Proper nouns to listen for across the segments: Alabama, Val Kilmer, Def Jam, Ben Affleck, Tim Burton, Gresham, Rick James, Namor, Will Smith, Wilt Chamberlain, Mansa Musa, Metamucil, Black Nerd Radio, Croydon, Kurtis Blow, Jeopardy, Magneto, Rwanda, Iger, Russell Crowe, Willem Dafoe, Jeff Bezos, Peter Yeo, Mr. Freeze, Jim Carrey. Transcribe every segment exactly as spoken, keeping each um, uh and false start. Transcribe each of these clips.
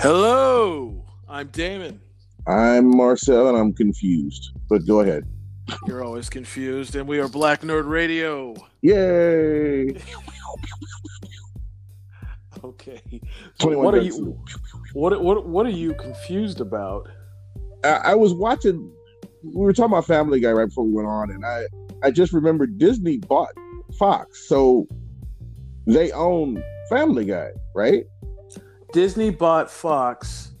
Hello, I'm Damon. I'm Marcel, and I'm confused, but go ahead. You're always confused, and we are Black Nerd Radio. Yay! Okay. What are you? What what what are you confused about? I, I was watching. We were talking about Family Guy right before we went on, and I I just remembered Disney bought Fox, so they own Family Guy, right? Disney bought Fox,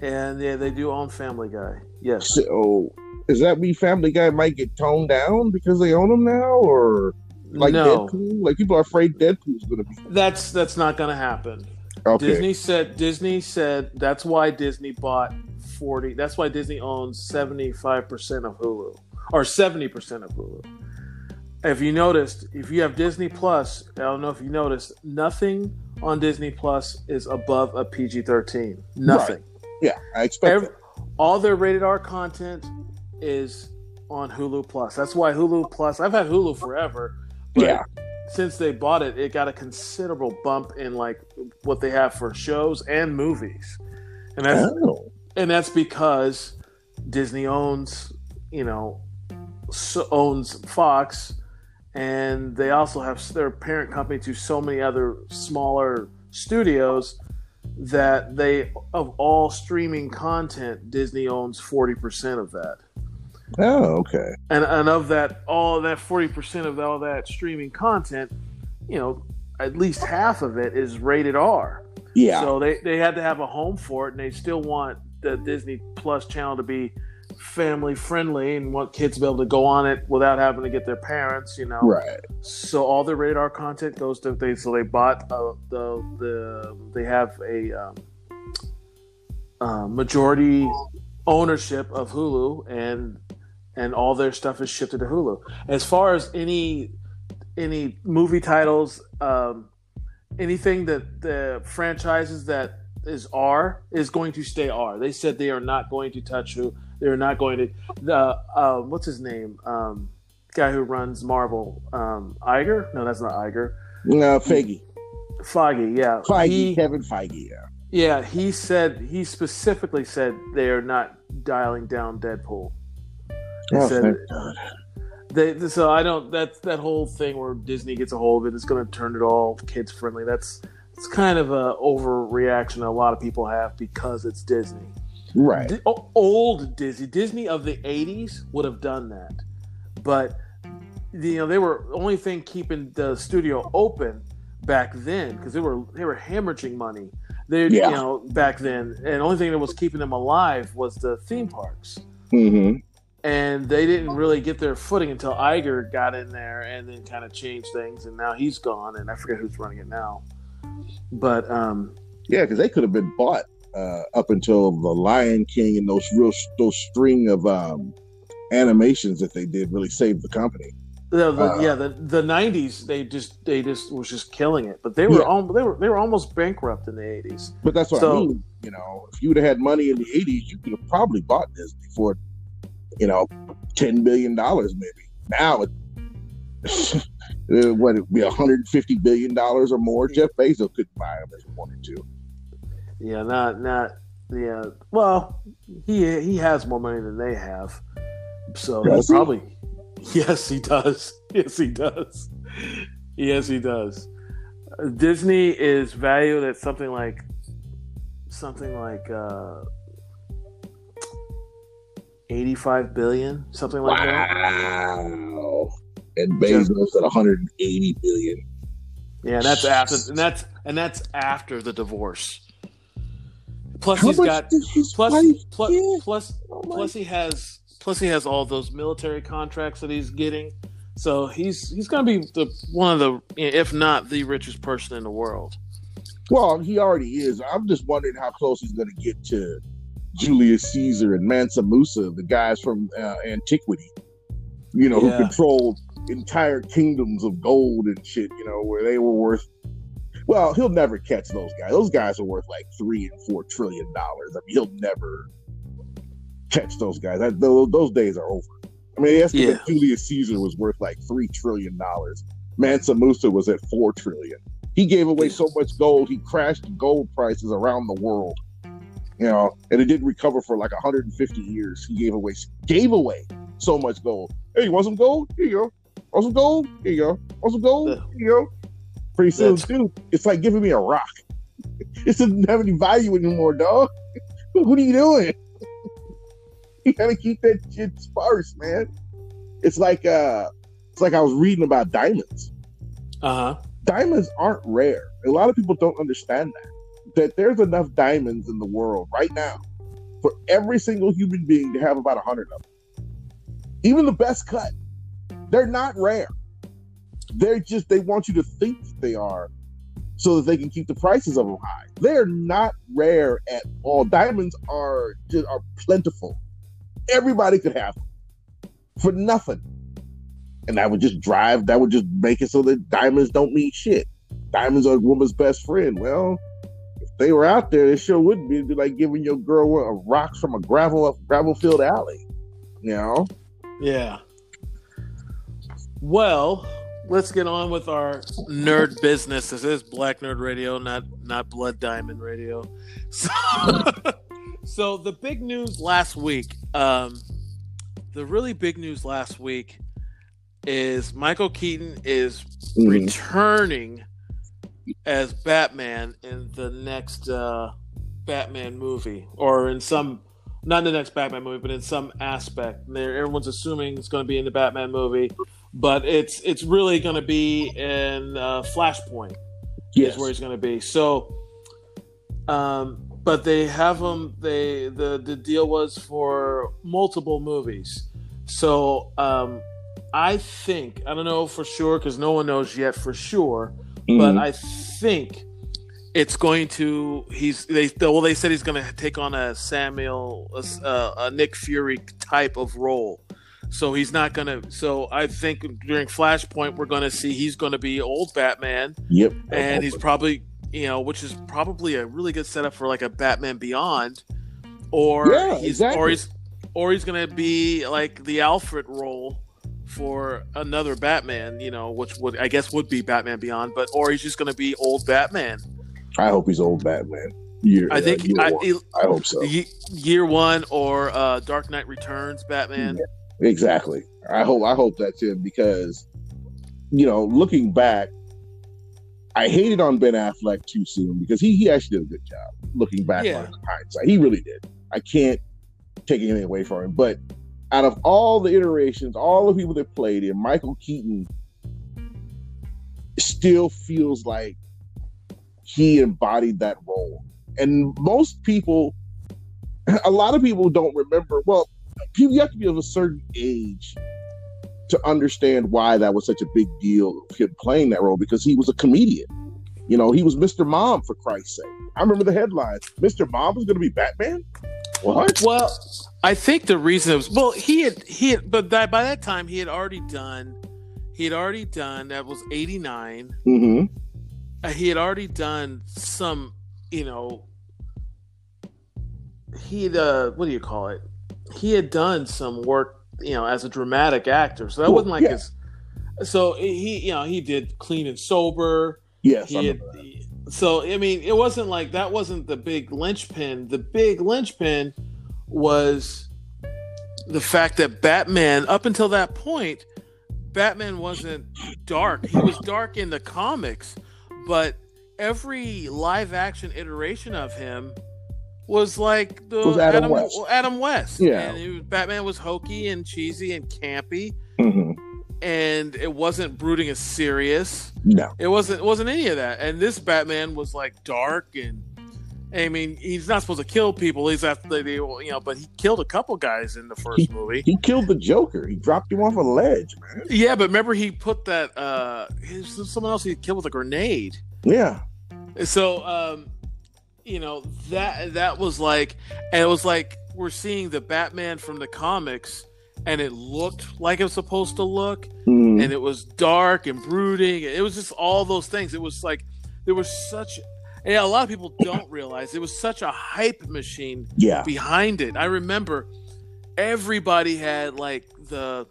and yeah, they do own Family Guy. Yes. So does that mean Family Guy might get toned down because they own them now, or like no. Deadpool? Like people are afraid Deadpool's going to be. That's that's not going to happen. Okay. Disney said Disney said that's why Disney bought forty. That's why Disney owns seventy-five percent of Hulu, or seventy percent of Hulu. If you noticed, if you have Disney Plus, I don't know if you noticed, nothing on Disney Plus is above a P G thirteen. Nothing. Right. Yeah, I expect Every, all their rated R content is on Hulu Plus. That's why Hulu Plus, I've had Hulu forever, but yeah. Since they bought it, it got a considerable bump in like what they have for shows and movies. And that's oh. and that's because Disney owns, you know, so owns Fox. And they also have their parent company to so many other smaller studios that they, of all streaming content, Disney owns forty percent of that. Oh, okay. And and of that, all that forty percent of all that streaming content, you know, at least half of it is rated R. Yeah. So they, they had to have a home for it, and they still want the Disney Plus channel to be family friendly and want kids to be able to go on it without having to get their parents, you know. Right. So all the radar content goes to they. So they bought uh, the the they have a um, uh, majority ownership of Hulu, and and all their stuff is shifted to Hulu. As far as any any movie titles, um, anything that the franchises that is R is going to stay R. They said they are not going to touch Hulu. They're not going to the uh, uh, what's his name? Um, guy who runs Marvel, um, Iger? No, that's not Iger. No, Feige. Feige, yeah. Feige, he, Kevin Feige, yeah. Yeah, he said he specifically said they are not dialing down Deadpool. He oh, said, thank God. They, so I don't. That's that whole thing where Disney gets a hold of it. It's going to turn it all kids friendly. That's it's kind of an overreaction a lot of people have because it's Disney. Right. D- old Disney. Disney of the eighties would have done that. But, you know, they were the only thing keeping the studio open back then, because they were they were hemorrhaging money. They, yeah. You know, back then. And the only thing that was keeping them alive was the theme parks. Mm-hmm. And they didn't really get their footing until Iger got in there and then kind of changed things. And now he's gone. And I forget who's running it now. But, um... yeah, because they could have been bought. Uh, up until the Lion King and those real those string of um, animations that they did really saved the company. The, the, uh, yeah, the the nineties they just they just was just killing it. But they were yeah. al- they were they were almost bankrupt in the eighties. But that's what so, I mean. You know, if you would have had money in the eighties, you could have probably bought Disney for, you know, ten billion dollars maybe. Now it, it what it'd be a hundred and fifty billion dollars or more. Jeff Bezos couldn't buy them if he wanted to. Yeah, not not yeah. Well, he he has more money than they have, so that's probably he? yes, he does. Yes, he does. Yes, he does. Disney is valued at something like something like uh, eighty-five billion, something like wow. that. Wow! And Bezos yeah. at one hundred and eighty billion. Yeah, that's Jeez. after, and that's and that's after the divorce. Plus How he's got plus plus plus, oh plus he has plus he has all those military contracts that he's getting, so he's he's going to be the one of the if not the richest person in the world. Well, he already is. I'm just wondering how close he's going to get to Julius Caesar and Mansa Musa, the guys from uh, antiquity. You know, yeah. who controlled entire kingdoms of gold and shit. You know, where they were worth. Well, he'll never catch those guys. Those guys are worth like three and four trillion dollars. I mean, he'll never catch those guys. I, those, those days are over. I mean, they estimate yeah. Julius Caesar was worth like three trillion dollars. Mansa Musa was at four trillion. He gave away so much gold, he crashed gold prices around the world. you know, and it didn't recover for like one hundred fifty years. He gave away, gave away so much gold. Hey, you want some gold? Here you go. Want some gold? Here you go. Want some gold? Here you go. Pretty soon, dude, it's like giving me a rock. It doesn't have any value anymore, dog. What are you doing? You gotta keep that shit sparse, man. It's like, uh, it's like I was reading about diamonds. Uh huh. Diamonds aren't rare. A lot of people don't understand that. That there's enough diamonds in the world right now for every single human being to have about a hundred of them. Even the best cut, they're not rare. They're just, they want you to think they are so that they can keep the prices of them high. They're not rare at all. Diamonds are just, are plentiful. Everybody could have them for nothing. And that would just drive, that would just make it so that diamonds don't mean shit. Diamonds are a woman's best friend. Well, if they were out there, it sure wouldn't be. It'd be like giving your girl a rock from a gravel gravel filled alley, you know? Yeah. Well, let's get on with our nerd business. This is Black Nerd Radio, not not Blood Diamond Radio. So, so the big news last week, um, the really big news last week is Michael Keaton is mm-hmm. returning as Batman in the next uh, Batman movie, or in some, not in the next Batman movie, but in some aspect. They're, everyone's assuming it's going to be in the Batman movie. But it's it's really going to be in uh, Flashpoint, yes. is where he's going to be. So, um, but they have him. They the, the deal was for multiple movies. So um, I think I don't know for sure because no one knows yet for sure. Mm-hmm. But I think it's going to he's they well they said he's going to take on a Samuel a, a Nick Fury type of role. So he's not gonna. So I think during Flashpoint, we're gonna see he's gonna be old Batman. Yep. And he's probably, you know, which is probably a really good setup for like a Batman Beyond, or yeah, he's exactly. or he's or he's gonna be like the Alfred role for another Batman, you know, which would I guess would be Batman Beyond, but or he's just gonna be old Batman. I hope he's old Batman. Year, I think uh, year I, I hope so. Year one or uh, Dark Knight Returns Batman. Yeah. Exactly. I hope I hope that too, because you know, looking back, I hated on Ben Affleck too soon because he, he actually did a good job looking back yeah. on hindsight. He really did. I can't take anything away from him. But out of all the iterations, all the people that played him, Michael Keaton still feels like he embodied that role. And most people, a lot of people don't remember, well, you have to be of a certain age to understand why that was such a big deal of him playing that role, because he was a comedian. You know, he was Mister Mom, for Christ's sake. I remember the headlines. Mister Mom was going to be Batman? What? Well, I think the reason it was... Well, he had... he had, but by that time, he had already done... He had already done... That was eighty-nine. Mm-hmm. He had already done some, you know... He'd... Uh, what do you call it? He had done some work, you know, as a dramatic actor. So that cool. wasn't like yeah. his. So he, you know, he did Clean and Sober. Yes. He I had, so I mean, it wasn't like that. Wasn't the big linchpin? The big linchpin was the fact that Batman, up until that point, Batman wasn't dark. He was dark in the comics, but every live action iteration of him was like the was Adam, Adam West. Adam West. Yeah. And it was, Batman was hokey and cheesy and campy. Mm-hmm. And it wasn't brooding and serious. No. It wasn't it wasn't any of that. And this Batman was like dark and I mean, he's not supposed to kill people. He's after they, you know, but he killed a couple guys in the first he, movie. He killed the Joker. He dropped him off a ledge, man. Yeah, but remember he put that uh someone else he killed with a grenade. Yeah. So um you know, that that was like, and it was like we're seeing the Batman from the comics, and it looked like it was supposed to look, mm. and it was dark and brooding. It was just all those things. It was like there was such, and yeah, a lot of people don't realize it was such a hype machine yeah. behind it. I remember everybody had like the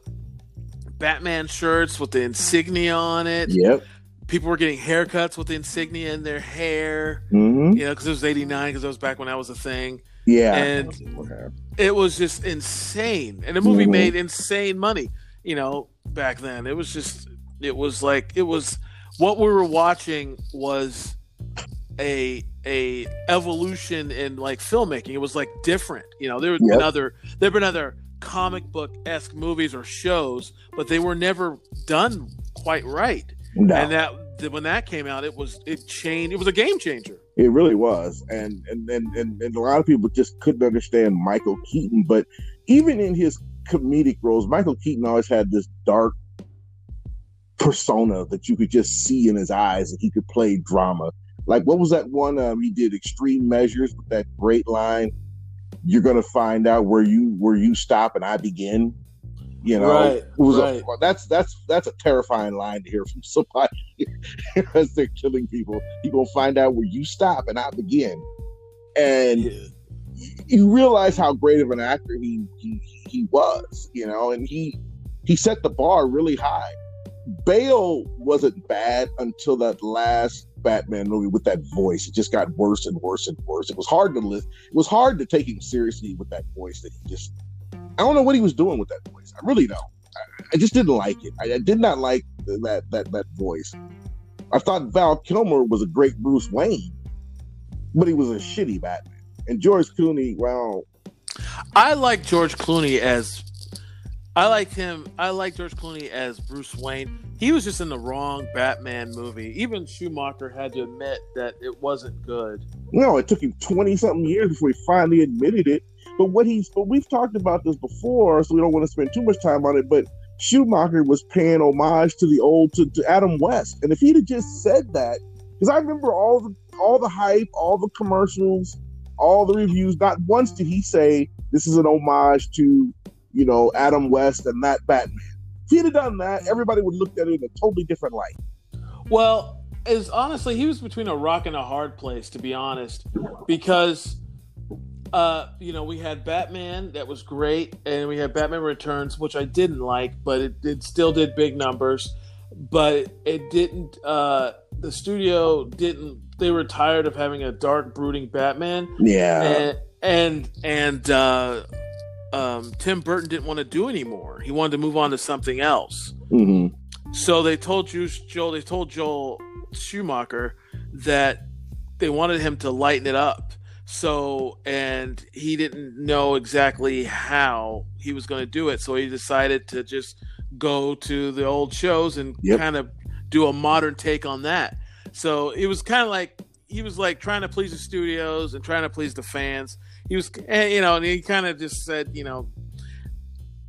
Batman shirts with the insignia on it. Yep. People were getting haircuts with the insignia in their hair, mm-hmm. you know, because it was eighty-nine, because that was back when that was a thing. Yeah. And it was just insane. And the movie mm-hmm. made insane money, you know, back then. It was just, it was like, it was, what we were watching was a a evolution in like filmmaking. It was like different, you know. There was yep. another, there were another comic book-esque movies or shows, but they were never done quite right. No. And that when that came out, it was it changed. It was a game changer. It really was, and and, and and and a lot of people just couldn't understand Michael Keaton. But even in his comedic roles, Michael Keaton always had this dark persona that you could just see in his eyes, and he could play drama. Like, what was that one? Um, he did Extreme Measures with that great line, "You're gonna find out where you where you stop and I begin." You know, right, it was right. a, that's that's that's a terrifying line to hear from somebody as they're killing people. You're gonna find out where you stop and I begin, and yeah. you realize how great of an actor he, he he was. You know, and he he set the bar really high. Bale wasn't bad until that last Batman movie with that voice. It just got worse and worse and worse. It was hard to live. It was hard to take him seriously with that voice that he just. I don't know what he was doing with that voice. I really don't. I, I just didn't like it. I, I did not like that that that voice. I thought Val Kilmer was a great Bruce Wayne, but he was a shitty Batman. And George Clooney, well, I like George Clooney as I liked him. I like George Clooney as Bruce Wayne. He was just in the wrong Batman movie. Even Schumacher had to admit that it wasn't good. No, it took him twenty something years before he finally admitted it. But what he's, but we've talked about this before, so we don't want to spend too much time on it. But Schumacher was paying homage to the old, to, to Adam West, and if he'd have just said that, because I remember all the all the hype, all the commercials, all the reviews. Not once did he say this is an homage to, you know, Adam West and not Batman. If he'd have done that, everybody would look at it in a totally different light. Well, is honestly, he was between a rock and a hard place, to be honest, because. Uh, you know, we had Batman that was great, and we had Batman Returns, which I didn't like, but it, it still did big numbers. But it didn't. Uh, the studio didn't. They were tired of having a dark, brooding Batman. Yeah, and and, and uh, um, Tim Burton didn't want to do anymore. He wanted to move on to something else. Mm-hmm. So they told you, Joel. They told Joel Schumacher that they wanted him to lighten it up. So, and he didn't know exactly how he was going to do it. So he decided to just go to the old shows and yep. kind of do a modern take on that. So it was kind of like, he was like trying to please the studios and trying to please the fans. He was, you know, and he kind of just said, you know,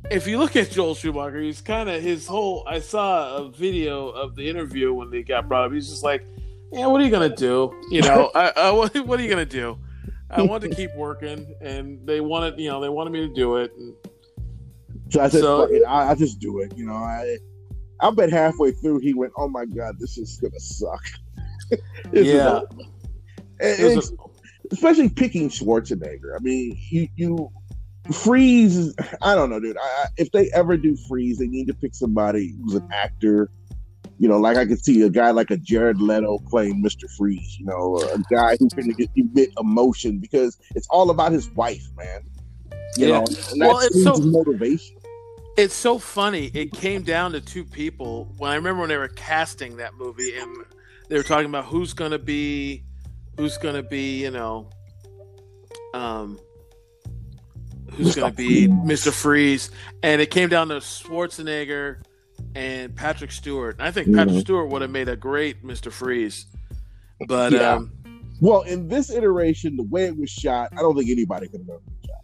if you look at Joel Schumacher, he's kind of his whole, I saw a video of the interview when they got brought up. He's just like, yeah, what are you going to do? You know, I, I, what are you going to do? I wanted to keep working, and they wanted, you know, they wanted me to do it. And so I said, so, I, I just do it, you know. I, I bet halfway through he went, "Oh my god, this is gonna suck." Yeah, is and, and a- especially picking Schwarzenegger. I mean, you, you Freeze. I don't know, dude. I, if they ever do Freeze, they need to pick somebody who's an actor. You know, like I could see a guy like a Jared Leto playing Mister Freeze, you know, a guy who can emit emotion because it's all about his wife, man. You yeah. know, and well, that's so, motivation. It's so funny. It came down to two people. When I remember when they were casting that movie and they were talking about who's going to be, who's going to be, you know, um, who's going to be Mister Freeze. And it came down to Schwarzenegger and Patrick Stewart. I think Patrick mm-hmm. Stewart would have made a great Mister Freeze. But yeah. um, well, in this iteration, the way it was shot, I don't think anybody could have done a good job.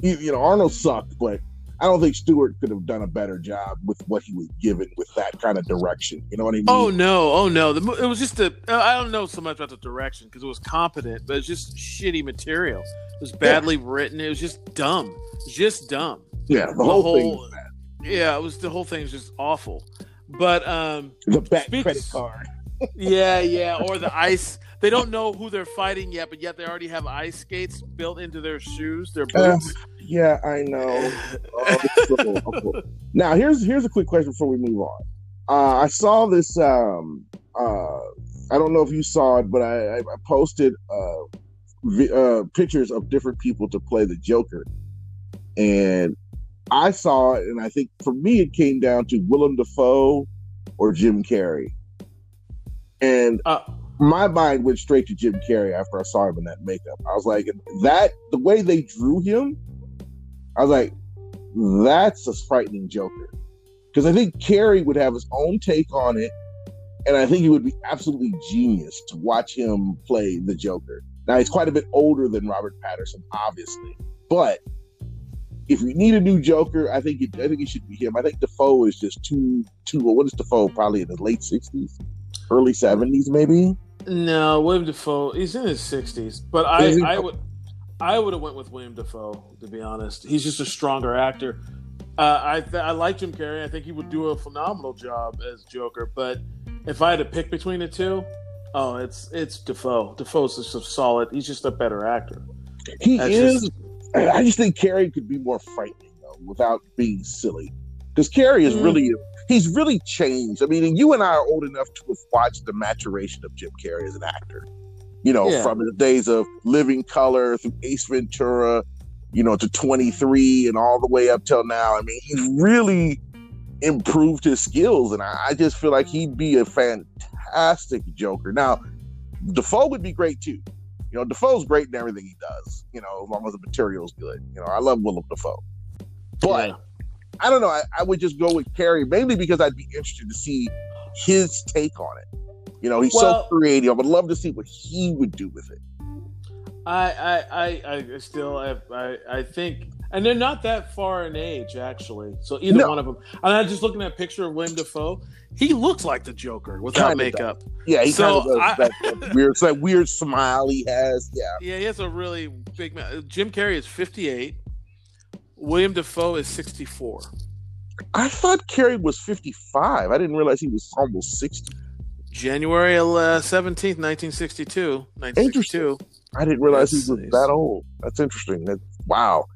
You, you know, Arnold sucked, but I don't think Stewart could have done a better job with what he was given with that kind of direction. You know what I mean? Oh no, oh no. The, it was just a. I don't know so much about the direction because it was competent, but it's just shitty material. It was badly yeah. written. It was just dumb. It was just dumb. Yeah, the, the whole, whole thing was bad. Yeah, it was the whole thing was just awful. But um the back speaks, credit card. yeah, yeah, or the ice. They don't know who they're fighting yet, but yet they already have ice skates built into their shoes, their boots. Uh, yeah, I know. Oh, so awful. Now, here's here's a quick question before we move on. Uh, I saw this um uh I don't know if you saw it, but I I, I posted uh uh, pictures of different people to play the Joker. And I saw it, and I think for me it came down to Willem Dafoe or Jim Carrey. And uh, my mind went straight to Jim Carrey after I saw him in that makeup. I was like, that, the way they drew him, I was like, that's a frightening Joker. Because I think Carrey would have his own take on it, and I think it would be absolutely genius to watch him play the Joker. Now, he's quite a bit older than Robert Pattinson, obviously, but if you need a new Joker, I think it, I think it should be him. I think Dafoe is just too too. What is Dafoe? Probably in his late sixties, early seventies, maybe. No, William Dafoe. He's in his sixties, but I, he, I would I would have went with William Dafoe, to be honest. He's just a stronger actor. Uh, I th- I like Jim Carrey. I think he would do a phenomenal job as Joker. But if I had to pick between the two, oh, it's it's Dafoe. Dafoe's just a solid. He's just a better actor. He That's is. Just, I just think Carrey could be more frightening though, without being silly, because Carrey is mm. really—he's really changed. I mean, and you and I are old enough to have watched the maturation of Jim Carrey as an actor. You know, yeah. from the days of Living Color through Ace Ventura, you know, to twenty-three and all the way up till now. I mean, he's really improved his skills, and I, I just feel like he'd be a fantastic Joker. Now, Dafoe would be great too. You know, Dafoe's great in everything he does, you know, as long as the material's good. You know, I love Willem Dafoe. But, yeah. I don't know, I, I would just go with Carrey, mainly because I'd be interested to see his take on it. You know, he's well, so creative. I would love to see what he would do with it. I I, I, I still, I, I, I think, and they're not that far in age, actually. So either no. one of them. And I'm just looking at a picture of Willem Dafoe. He looks like the Joker without kinda makeup. Does. Yeah, he so kind of does. I, that, that, weird, that weird smile he has. Yeah, yeah, he has a really big mouth. Jim Carrey is fifty-eight. William Dafoe is sixty-four. I thought Carrey was fifty-five. I didn't realize he was almost sixty. January seventeenth, nineteen sixty-two. nineteen sixty-two. I didn't realize That's, he was that old. That's interesting. That, wow.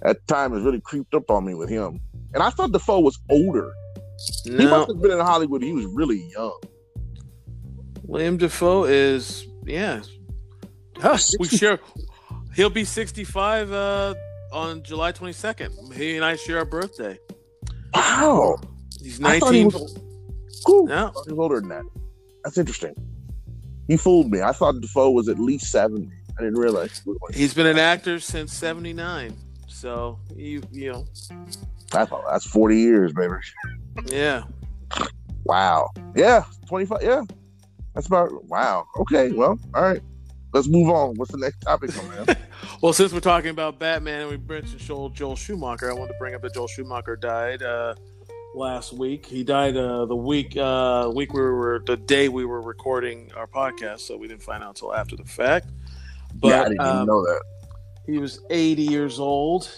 That time has really creeped up on me with him. And I thought Dafoe was older. No. He must have been in Hollywood. He was really young. William Dafoe is, yeah. Huh, we share. He'll be sixty-five uh, on July twenty-second. He and I share our birthday. Wow. He's nineteen. He was, cool. No. I thought he was older than that. That's interesting. He fooled me. I thought Dafoe was at least seventy. I didn't realize. He's been an actor since seventy-nine. So, you, you know. I thought that's forty years, baby. Yeah. Wow. Yeah. twenty-five. Yeah. That's about. Wow. Okay. Well. All right. Let's move on. What's the next topic, man? Well, since we're talking about Batman and we mentioned Joel Schumacher, I wanted to bring up that Joel Schumacher died uh, last week. He died uh, the week uh, week we were the day we were recording our podcast, so we didn't find out until after the fact. But yeah, I didn't um, even know that. He was eighty years old.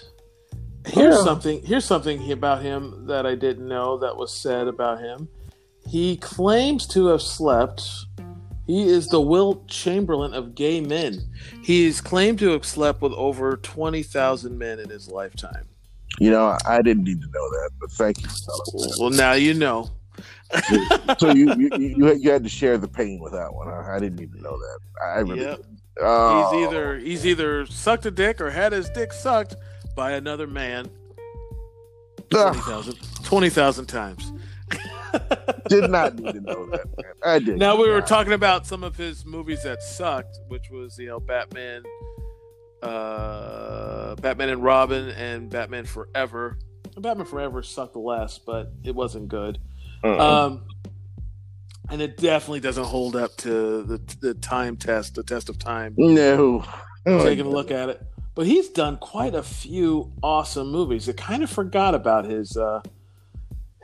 Here's yeah. something. Here's something about him that I didn't know that was said about him. He claims to have slept. He is the Wilt Chamberlain of gay men. He is claimed to have slept with over twenty thousand men in his lifetime. You know, I didn't need to know that, but thank you for telling me. Well, now you know. So you, you you you had to share the pain with that one. I didn't need to know that. I really. Yep. Oh. He's either he's either sucked a dick or had his dick sucked by another man twenty thousand times. Did not need to know that, man. I did. Now, we were talking about some of his movies that sucked, which was, you know, Batman, uh, Batman and Robin, and Batman Forever. Batman Forever sucked less, but it wasn't good. Uh-uh. Um, and it definitely doesn't hold up to the the time test, the test of time. No. Oh, taking a look at it. But he's done quite a few awesome movies. I kind of forgot about his, uh,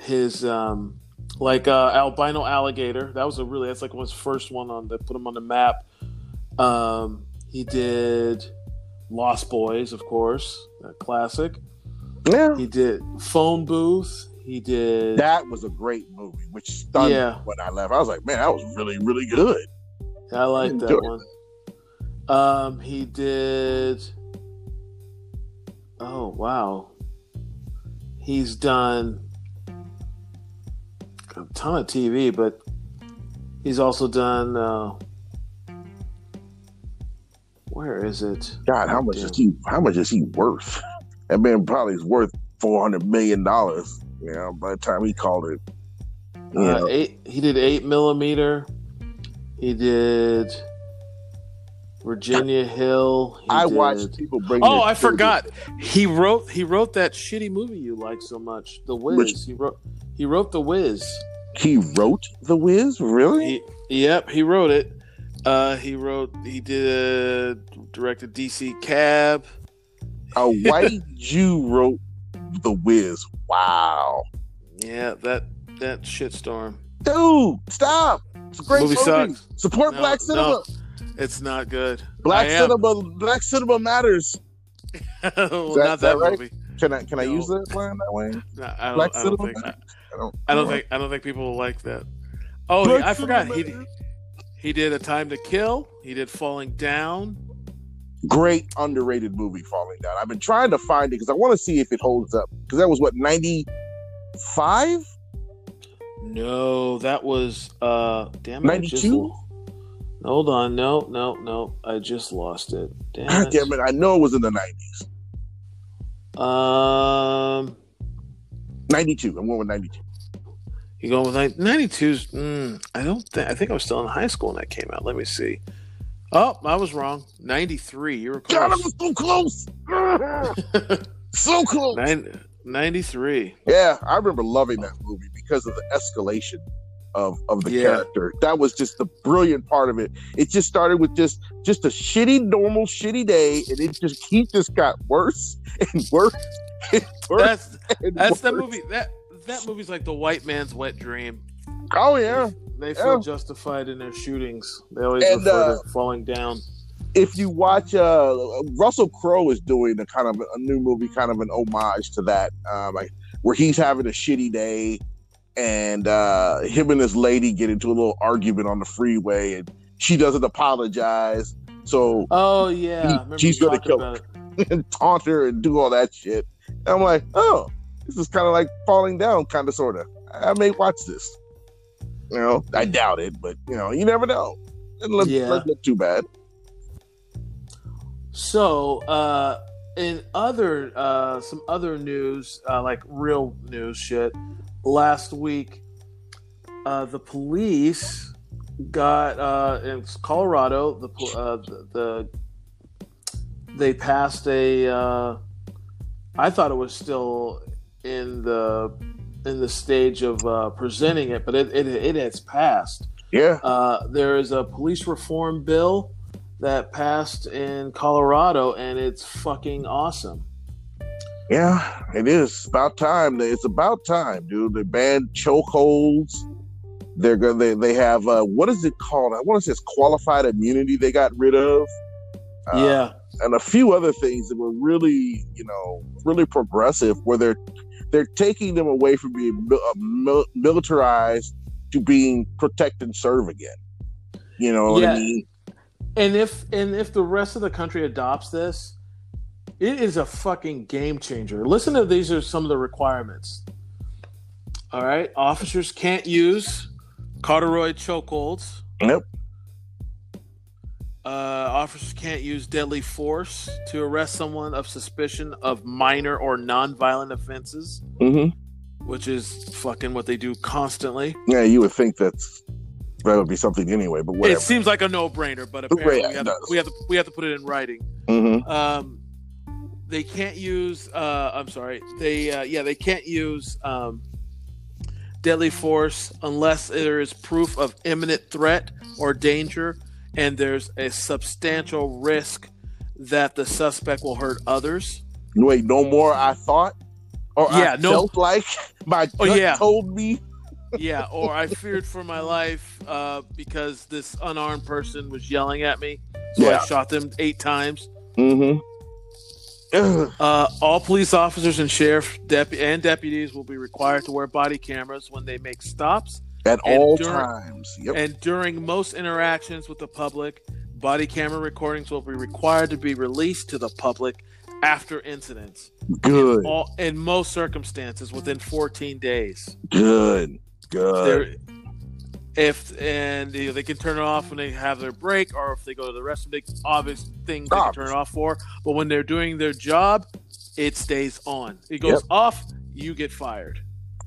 his um, like uh, Albino Alligator. That was a really that's like his first one on that put him on the map. Um, he did Lost Boys, of course, a classic. Yeah. He did Phone Booth. He did. That was a great movie, which stunned yeah. me when I left. I was like, man, that was really, really good. I like that one. That. Um, he did. Oh, wow. He's done a ton of T V, but he's also done. Uh, Where is it? God, how much is he? How much is he worth? That man probably is worth four hundred million dollars. You know, by the time he called it, you uh, know. Eight, he did eight millimeter. He did Virginia Hill. He I did... watched people bring. Oh, I forgot. He wrote. He wrote that shitty movie you like so much, The Wiz. Which... He wrote. He wrote The Wiz. He wrote The Wiz? Really? He, yep, he wrote it. Uh, he wrote, he did, uh, directed D C Cab. A white Jew wrote The Wiz. Wow. Yeah, that that shitstorm. Dude, stop. It's a great movie. movie. Sucks. Support no, black cinema. No, it's not good. Black cinema black cinema matters. well, that, not that, that right? movie. Can I can no. I use that line that way? No, I don't, black I don't cinema think matters. I don't, I don't think I don't think people will like that. Oh, yeah, I forgot he he did A Time to Kill. He did Falling Down. Great underrated movie, Falling Down. I've been trying to find it because I want to see if it holds up. Because that was what ninety-five? No, that was uh, damn it. ninety-two? Hold on, no, no, no. I just lost it. Damn God it. damn it! I know it was in the nineties. Um. ninety-two. I'm going with ninety-two. You're going with ninety-two's? Mm, I don't think. I think I was still in high school when that came out. Let me see. Oh, I was wrong. ninety-three. You were close. God, I was so close. so close. Nin- ninety-three. Yeah, I remember loving that movie because of the escalation of, of the yeah. character. That was just the brilliant part of it. It just started with just, just a shitty, normal, shitty day, and it just he just got worse and worse. That's that's that movie. That that movie's like the white man's wet dream. Oh yeah, they, they feel yeah. justified in their shootings. They always and, refer uh, to Falling Down. If you watch, uh, Russell Crowe is doing a kind of a new movie, kind of an homage to that, um, like where he's having a shitty day, and uh, him and his lady get into a little argument on the freeway, and she doesn't apologize. So oh yeah, he, she's gonna kill her and taunt her and do all that shit. I'm like, oh, this is kind of like Falling Down, kind of, sort of. I may watch this. You know, I doubt it, but, you know, you never know. It doesn't yeah. look too bad. So, uh, in other, uh, some other news, uh, like real news shit, last week, uh, the police got, uh, in Colorado, the, uh, the, the they passed a, uh, I thought it was still in the in the stage of uh, presenting it, but it, it it has passed. Yeah. Uh, there is a police reform bill that passed in Colorado, and it's fucking awesome. Yeah, it is about time. It's about time, dude. They banned chokeholds. They're gonna. They, they have uh, what is it called? I want to say it's qualified immunity. They got rid of. Uh, yeah. And a few other things that were really, you know, really progressive, where they're they're taking them away from being mil- militarized to being protect and serve again. You know what yeah. I mean? And if and if the rest of the country adopts this, it is a fucking game changer. Listen to these are some of the requirements. All right, officers can't use corduroy chokeholds. Nope. Uh, officers can't use deadly force to arrest someone of suspicion of minor or non-violent offenses, mm-hmm. which is fucking what they do constantly. Yeah, you would think that's that would be something anyway, but whatever. It seems like a no-brainer, but apparently yeah, we, have to, we have to we have to put it in writing. Mm-hmm. Um, they can't use. Uh, I'm sorry. They uh, yeah, they can't use um, deadly force unless there is proof of imminent threat or danger, and there's a substantial risk that the suspect will hurt others. Wait, no more I thought? Or yeah, I no. felt like my gut oh, yeah. told me? Yeah, or I feared for my life uh, because this unarmed person was yelling at me, so yeah. I shot them eight times. Mm-hmm. Uh, all police officers and sheriff dep- and deputies will be required to wear body cameras when they make stops. At and all during, times. Yep. And during most interactions with the public, body camera recordings will be required to be released to the public after incidents. Good. In, all, in most circumstances, within fourteen days. Good. Good. There, if and you know, they can turn it off when they have their break, or if they go to the restroom. They, obvious things they can turn it off for. But when they're doing their job, it stays on. It goes yep. off. You get fired.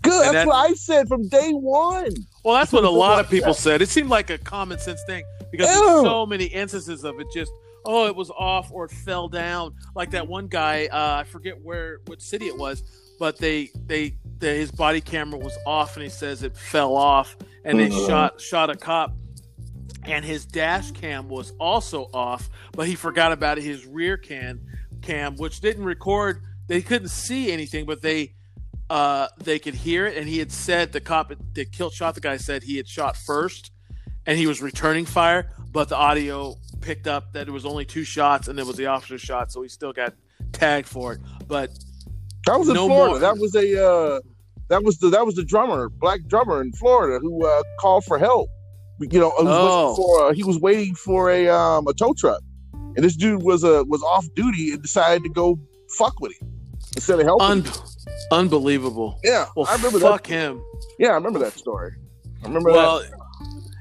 Good. That's that, what I said from day one. Well, that's what a lot of people said. It seemed like a common sense thing because Ew. there's so many instances of it just, oh, it was off or it fell down. Like that one guy, uh, I forget where, what city it was, but they, they, they, his body camera was off and he says it fell off and they mm-hmm. shot, shot a cop and his dash cam was also off, but he forgot about it, his rear cam cam, which didn't record. They couldn't see anything, but they, Uh, they could hear it, and he had said the cop that killed shot the guy said he had shot first, and he was returning fire. But the audio picked up that it was only two shots, and it was the officer's shot, so he still got tagged for it. But that was in no Florida. More. That was a uh, that was the that was the drummer, black drummer in Florida, who uh, called for help. You know, he was, oh. waiting, for, uh, he was waiting for a um, a tow truck, and this dude was a uh, was off duty and decided to go fuck with him instead of helping. Un- Unbelievable. Yeah. Well, I remember fuck that. him. Yeah, I remember that story. I remember well, that.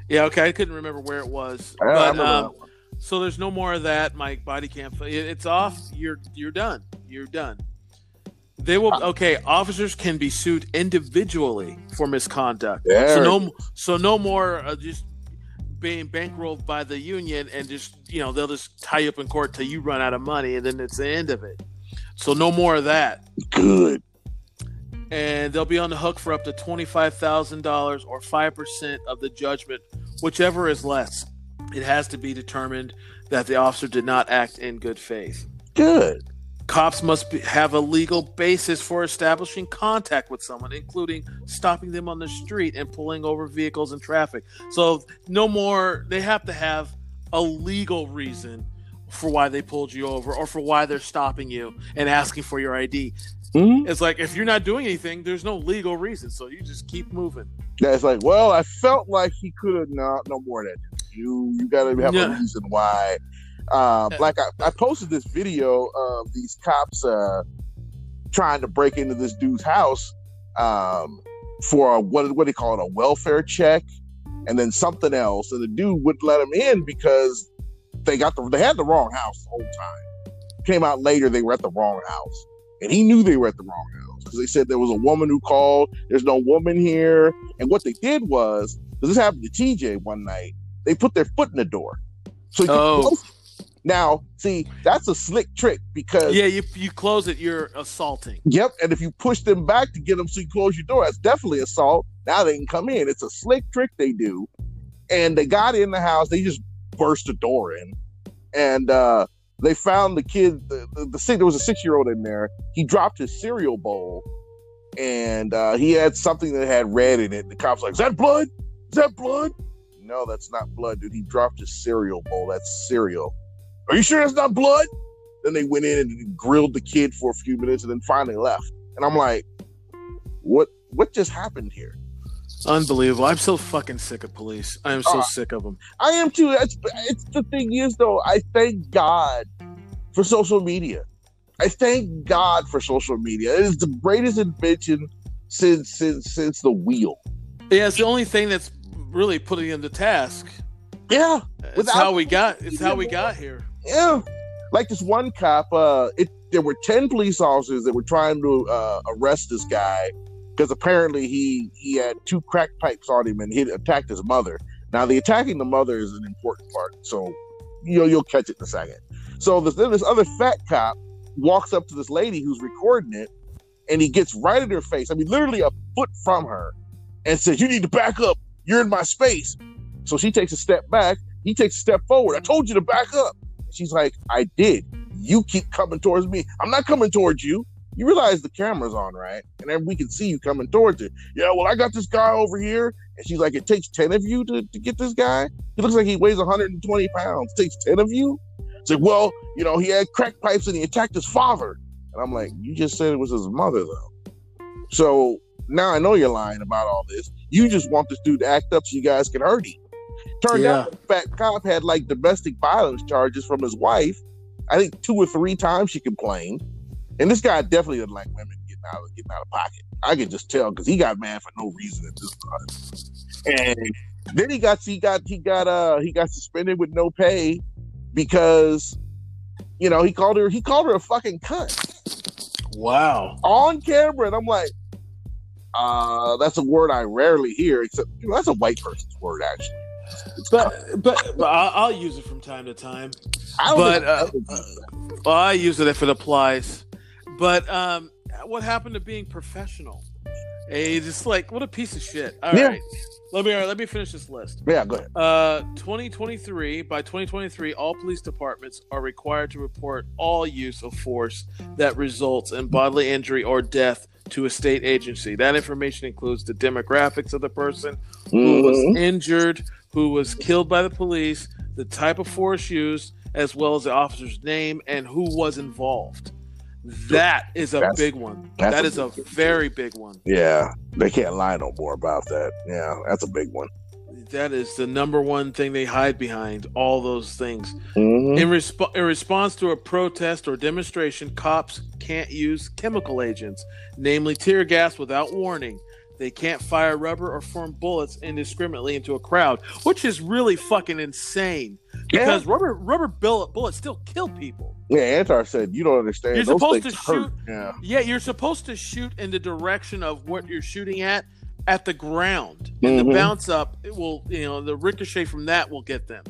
Yeah, okay. I couldn't remember where it was. Yeah, but, I remember um, that one. So there's no more of that. My body cam, it's off. You're you're done. You're done. They will. Okay. Officers can be sued individually for misconduct. Yeah. So no. So no more uh, just being bankrolled by the union and just you know they'll just tie you up in court till you run out of money and then it's the end of it. So no more of that. Good. And they'll be on the hook for up to twenty-five thousand dollars or five percent of the judgment, whichever is less. It has to be determined that the officer did not act in good faith. Good. Cops must be, have a legal basis for establishing contact with someone, including stopping them on the street and pulling over vehicles in traffic. So no more, they have to have a legal reason for why they pulled you over or for why they're stopping you and asking for your I D. Mm-hmm. It's like, if you're not doing anything, there's no legal reason. So you just keep moving. Yeah, it's like, well, I felt like he could have not, no more than that. You, you got to have yeah. a reason why. Uh, like, I, I posted this video of these cops uh, trying to break into this dude's house um, for a, what, what do they call it, a welfare check and then something else. And the dude wouldn't let him in because they got the, they had the wrong house the whole time. Came out later, they were at the wrong house. And he knew they were at the wrong house because they said there was a woman who called. There's no woman here. And what they did was, because this happened to T J one night, they put their foot in the door. So you oh. close it. Now, see, that's a slick trick because yeah, if you, you close it, you're assaulting. Yep, and if you push them back to get them, so you close your door, that's definitely assault. Now they can come in. It's a slick trick they do. And they got in the house. They just burst the door in, and uh, they found the kid. The, the, the there was a six-year-old in there. He dropped his cereal bowl, and uh, he had something that had red in it. The cop's like, "Is that blood? Is that blood?" No, that's not blood, dude. He dropped his cereal bowl. That's cereal. Are you sure that's not blood? Then they went in and grilled the kid for a few minutes, and then finally left. And I'm like, "What? What just happened here?" Unbelievable. I'm so fucking sick of police. I am so uh, sick of them. I am too. That's, it's the thing is, though, I thank God for social media. I thank God for social media. It is the greatest invention since since since the wheel. Yeah, it's the only thing that's really putting them to task. Yeah. It's how we got it's how we got here. Yeah. Like this one cop, uh, it, there were ten police officers that were trying to uh, arrest this guy. Because apparently he, he had two crack pipes on him and he attacked his mother. Now, the attacking the mother is an important part. So, you know, you'll catch it in a second. So this, then this other fat cop walks up to this lady who's recording it and he gets right in her face. I mean, literally a foot from her and says, "You need to back up. You're in my space." So she takes a step back. He takes a step forward. "I told you to back up." She's like, "I did. You keep coming towards me. I'm not coming towards you. You realize the camera's on, right? And then we can see you coming towards it." "Yeah, well, I got this guy over here." And she's like, "It takes ten of you to, to get this guy? He looks like he weighs one hundred twenty pounds. It takes ten of you?" It's like, "Well, you know, he had crack pipes and he attacked his father." And I'm like, "You just said it was his mother, though. So now I know you're lying about all this. You just want this dude to act up so you guys can hurt him." Turned yeah. out the fat cop had, like, domestic violence charges from his wife. I think two or three times she complained. And this guy definitely doesn't like women getting out of, getting out of pocket. I can just tell because he got mad for no reason at this point. And Then he got he got he got uh he got suspended with no pay because, you know, he called her he called her a fucking cunt. Wow. On camera, and I'm like, uh, that's a word I rarely hear. Except, you know, that's a white person's word, actually. It's but, but but I'll, I'll use it from time to time. I but uh, uh, I use it if it applies. But um, what happened to being professional? It's just like, what a piece of shit. All yeah. right. Let me all right, let me finish this list. Yeah, go ahead. Uh, twenty twenty-three by twenty twenty-three, all police departments are required to report all use of force that results in bodily injury or death to a state agency. That information includes the demographics of the person who mm-hmm. was injured, who was killed by the police, the type of force used, as well as the officer's name and who was involved. That is a that's, big one. That is a, a very big one. Yeah, they can't lie no more about that. Yeah, that's a big one. That is the number one thing they hide behind, all those things. Mm-hmm. In, resp- in response to a protest or demonstration, cops can't use chemical agents, namely tear gas, without warning. They can't fire rubber or form bullets indiscriminately into a crowd, which is really fucking insane. Because yeah. rubber rubber bullet, bullets still kill people. Yeah, Antar said, you don't understand. You're Those supposed to shoot. Yeah. yeah, you're supposed to shoot in the direction of what you're shooting at, at the ground. And mm-hmm. the bounce up, it will, you know, the ricochet from that will get them.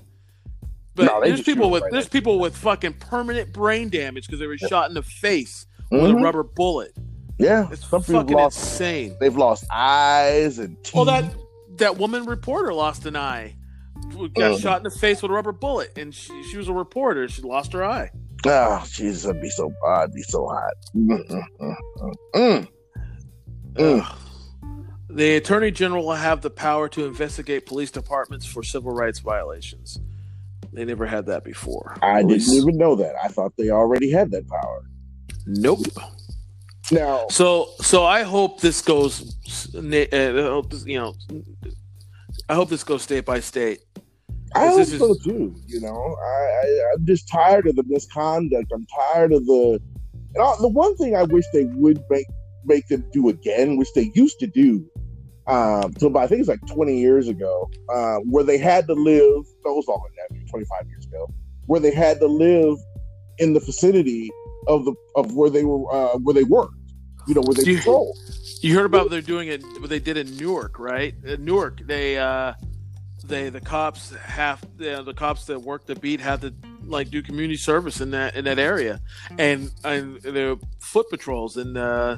But no, there's people with right there's there. people with fucking permanent brain damage because they were yeah. shot in the face mm-hmm. with a rubber bullet. Yeah, it's some fucking lost, insane. They've lost eyes and teeth. Well, that that woman reporter lost an eye. Got uh, shot in the face with a rubber bullet, and she, she was a reporter. She lost her eye. Oh, Jesus, that'd be so odd, be so hot. Mm, mm, mm, mm. Mm. The Attorney General will have the power to investigate police departments for civil rights violations. They never had that before. I police. didn't even know that. I thought they already had that power. Nope. Now, so so I hope this goes. I hope this, you know, I hope this goes state by state. I hope is... so too. You know, I, I I'm just tired of the misconduct. I'm tired of the. And all, the one thing I wish they would make make them do again, which they used to do, um, so about, I think it's like twenty years ago, uh, where they had to live. No, it was longer than that, twenty-five years ago, where they had to live in the vicinity of the of where they were uh, where they worked. You know, where they patrol. You heard about what they're doing in what they did in Newark, right? In Newark, they uh, they the cops have you know, the cops that work the beat have to like do community service in that in that area, and and their foot patrols and uh,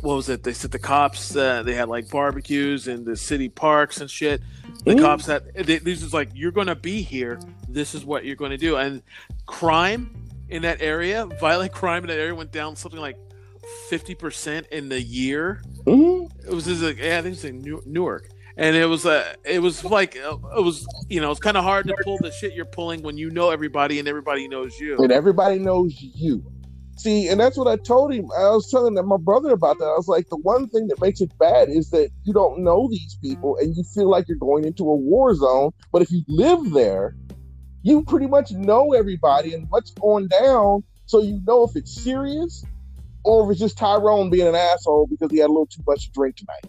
what was it? They said the cops uh, they had like barbecues in the city parks and shit. The mm. cops had they, this is like, you're going to be here. This is what you're going to do. And crime in that area, violent crime in that area went down something like fifty percent in the year. Mm-hmm. It was just like, yeah, I think it's in like Newark, and it was uh, it was like it was you know it's kind of hard to pull the shit you're pulling when you know everybody and everybody knows you and everybody knows you. See, and that's what I told him. I was telling my brother about that. I was like, the one thing that makes it bad is that you don't know these people and you feel like you're going into a war zone. But if you live there, you pretty much know everybody and what's going down, so you know if it's serious. Or if it's just Tyrone being an asshole because he had a little too much to drink tonight.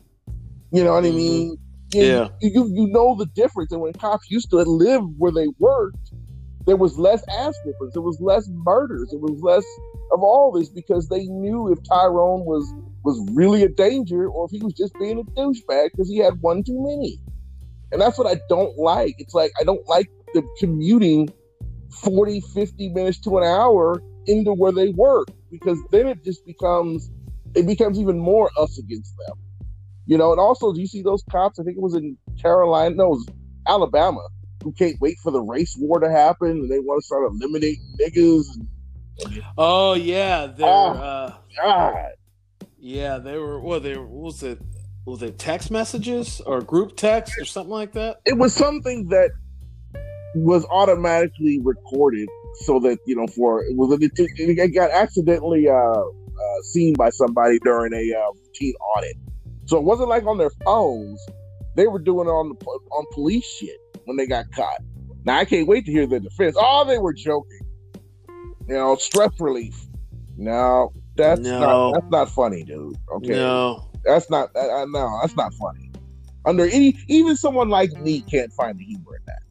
You know what I mean? And yeah. You you know the difference. And when cops used to live where they worked, there was less ass whoopers. There was less murders. There was less of all this because they knew if Tyrone was, was really a danger or if he was just being a douchebag because he had one too many. And that's what I don't like. It's like, I don't like the commuting forty, fifty minutes to an hour into where they work, because then it just becomes it becomes even more us against them, you know. And also, do you see those cops? I think it was in Carolina, no, it was Alabama, who can't wait for the race war to happen, and they want to start eliminating niggas. And, oh yeah, they're oh, uh, God. Yeah, they were. Well, they what was it? Was it text messages or group text or something like that? It was something that was automatically recorded. So that, you know, for it was it, it got accidentally uh, uh, seen by somebody during a uh, routine audit. So it wasn't like on their phones; they were doing it on the on police shit when they got caught. Now I can't wait to hear their defense. Oh, they were joking. You know, stress relief. No, that's no. not that's not funny, dude. Okay, no, that's not. Uh, no, that's not funny. Under any, even someone like me can't find the humor in that.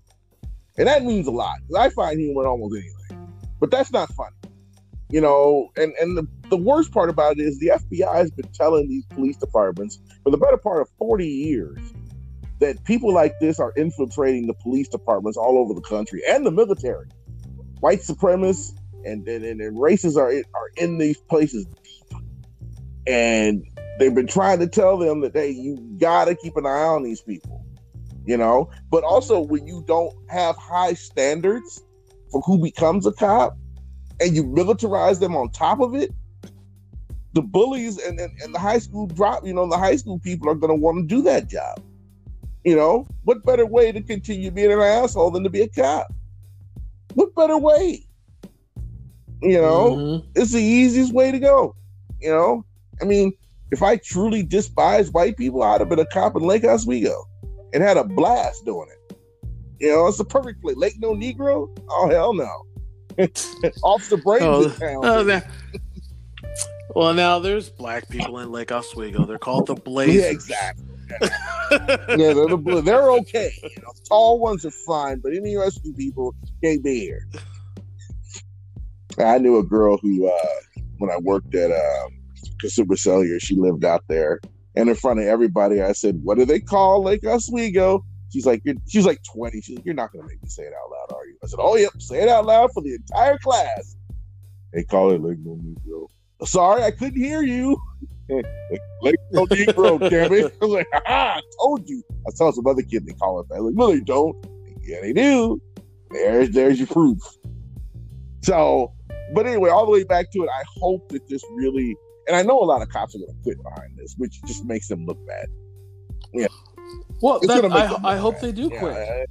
And that means a lot. I find humor in almost anything. But that's not funny. You know, and, and the, the worst part about it is the F B I has been telling these police departments for the better part of forty years that people like this are infiltrating the police departments all over the country and the military. White supremacists and, and, and racists are, are in these places deep. And they've been trying to tell them that, hey, you gotta keep an eye on these people, you know? But also when you don't have high standards for who becomes a cop, and you militarize them on top of it, the bullies and, and, and the high school drop, you know, the high school people are going to want to do that job. You know, what better way to continue being an asshole than to be a cop? What better way? You know, mm-hmm. It's the easiest way to go. You know, I mean, if I truly despise white people, I'd have been a cop in Lake Oswego and had a blast doing it. You know, it's the perfect place. Lake No Negro? Oh, hell no. Off the brains oh, of town. Oh, now, well, now there's black people in Lake Oswego. They're called the Blazers. Yeah, exactly. Yeah, yeah they're, the, they're okay. You know, tall ones are fine, but any rest of you people can't be here. I knew a girl who, uh, when I worked at um, Consumer Cellular, she lived out there. And in front of everybody, I said, "What do they call Lake Oswego?" She's like, you're, she's like twenty. She's like, "You're not gonna make me say it out loud, are you?" I said, "Oh, yep, say it out loud for the entire class." They call it Lake No Negro. "Sorry, I couldn't hear you." Lake No Negro, damn it! I was like, "Ah, I told you." I saw some other kid. They call it that. Like, no, they don't. Like, yeah, they do. There's, there's your proof. So, but anyway, all the way back to it. I hope that this really, and I know a lot of cops are gonna quit behind this, which just makes them look bad. Yeah. Well, that, I, I hope they do yeah, quit.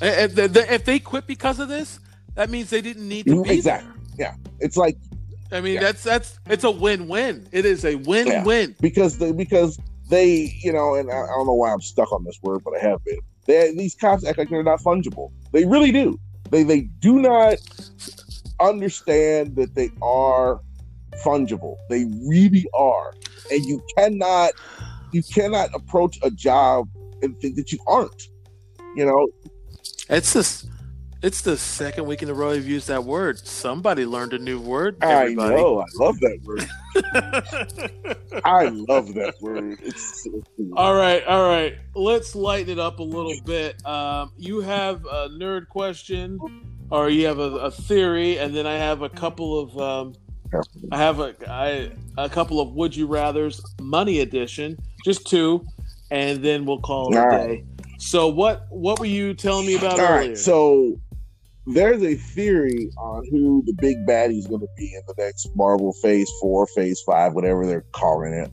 I, I, if, they, if they quit because of this, that means they didn't need to be exactly. there. Yeah, it's like, I mean, yeah. that's that's it's a win-win. It is a win-win yeah. because they, because they, you know, and I, I don't know why I'm stuck on this word, but I have been. They, these cops act like they're not fungible. They really do. They they do not understand that they are fungible. They really are, and you cannot you cannot approach a job and think that you aren't, you know. It's this. It's the second week in a row I've used that word. Somebody learned a new word. Everybody. I know. I love that word. I love that word. It's so cool. All right, all right. Let's lighten it up a little bit. Um, you have a nerd question, or you have a, a theory, and then I have a couple of. Um, I have a I, a couple of would you rather's money edition, just two. And then we'll call it all a day. Right. So what what were you telling me about all earlier? Right, so there's a theory on who the big baddie is going to be in the next Marvel Phase Four, Phase Five, whatever they're calling it.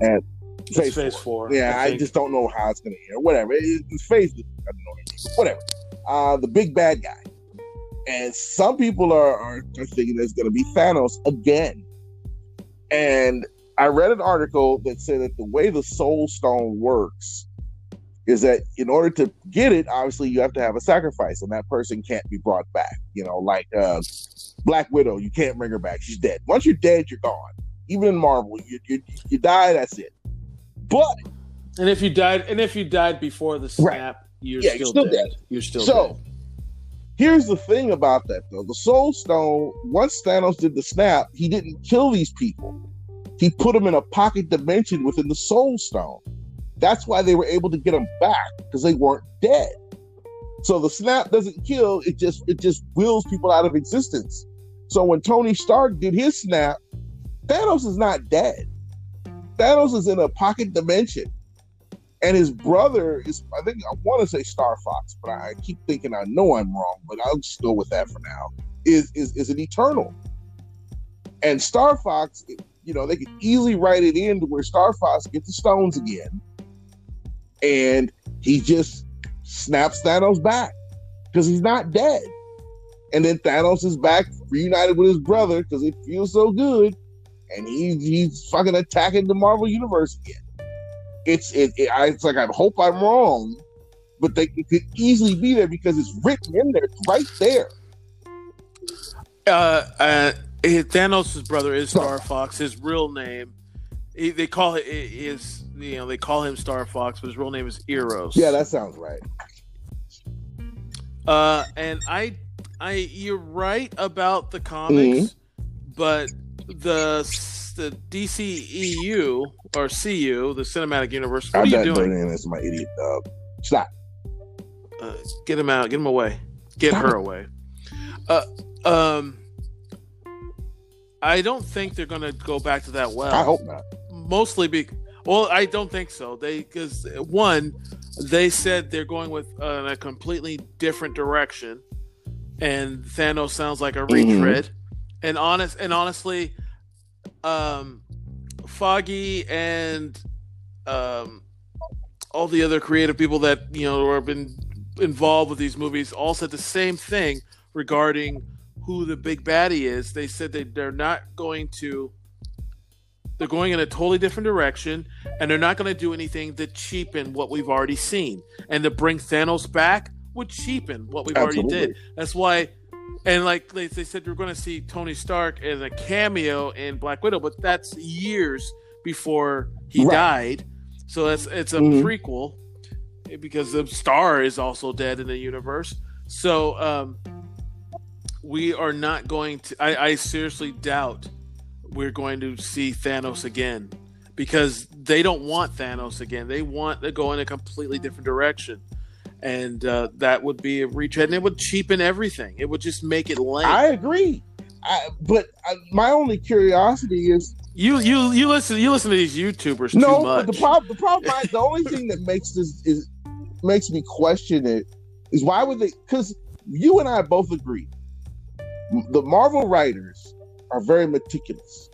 And it's Phase, phase four. four. Yeah, I, I just don't know how it's going to end. Whatever. It, it's Phase. I don't know what it is. Whatever. Uh, the big bad guy. And some people are, are thinking there's going to be Thanos again. And I read an article that said that the way the Soul Stone works is that in order to get it, obviously you have to have a sacrifice, and that person can't be brought back. You know, like uh, Black Widow, you can't bring her back; she's dead. Once you're dead, you're gone. Even in Marvel, you you, you die, that's it. But and if you died, and if you died before the snap, right. you're, yeah, still you're still dead. dead. You're still so, dead. So here's the thing about that, though: the Soul Stone. Once Thanos did the snap, he didn't kill these people. He put them in a pocket dimension within the Soul Stone. That's why they were able to get them back, because they weren't dead. So the snap doesn't kill, it just it just wills people out of existence. So when Tony Stark did his snap, Thanos is not dead. Thanos is in a pocket dimension. And his brother is, I think, I want to say Star Fox, but I keep thinking I know I'm wrong, but I'll just go with that for now, is, is, is an Eternal. And Star Fox... It, You know, they could easily write it in to where Star Fox gets the stones again, and he just snaps Thanos back because he's not dead. And then Thanos is back reunited with his brother because it feels so good, and he he's fucking attacking the Marvel Universe again. It's it, it I, it's like I hope I'm wrong, but they it could easily be there because it's written in there, it's right there. Uh. uh... Thanos' brother is Star Fox. His real name They call it is you know they call him Star Fox, but his real name is Eros. Yeah, that sounds right. Uh, and I, I, you're right about the comics, mm-hmm. but the the D C E U or C U, the Cinematic Universe. What I are you doing? Name is my idiot. Uh, stop. Uh, get him out. Get him away. Get stop. her away. Uh, um, I don't think they're gonna go back to that well. I hope not. Mostly be well. I don't think so. They because one, they said they're going with uh, in a completely different direction, and Thanos sounds like a retread. Mm-hmm. And honest and honestly, um, Foggy and um, all the other creative people that you know have been involved with these movies all said the same thing regarding who the big baddie is. They said that they're not going to they're going in a totally different direction, and they're not going to do anything to cheapen what we've already seen, and to bring Thanos back would cheapen what we've Absolutely. already did. That's why, and like they, they said, you're going to see Tony Stark as a cameo in Black Widow, but that's years before he right. died, so that's it's a mm-hmm. prequel, because the Star is also dead in the universe. So um we are not going to... I, I seriously doubt we're going to see Thanos again, because they don't want Thanos again. They want to go in a completely different direction. And uh, that would be a retread, and it would cheapen everything. It would just make it lame. I agree. I, but I, my only curiosity is... You you you listen you listen to these YouTubers no, too much. No, the, prob- the problem... I, the only thing that makes this is makes me question it is why would they... Because you and I both agree. The Marvel writers are very meticulous.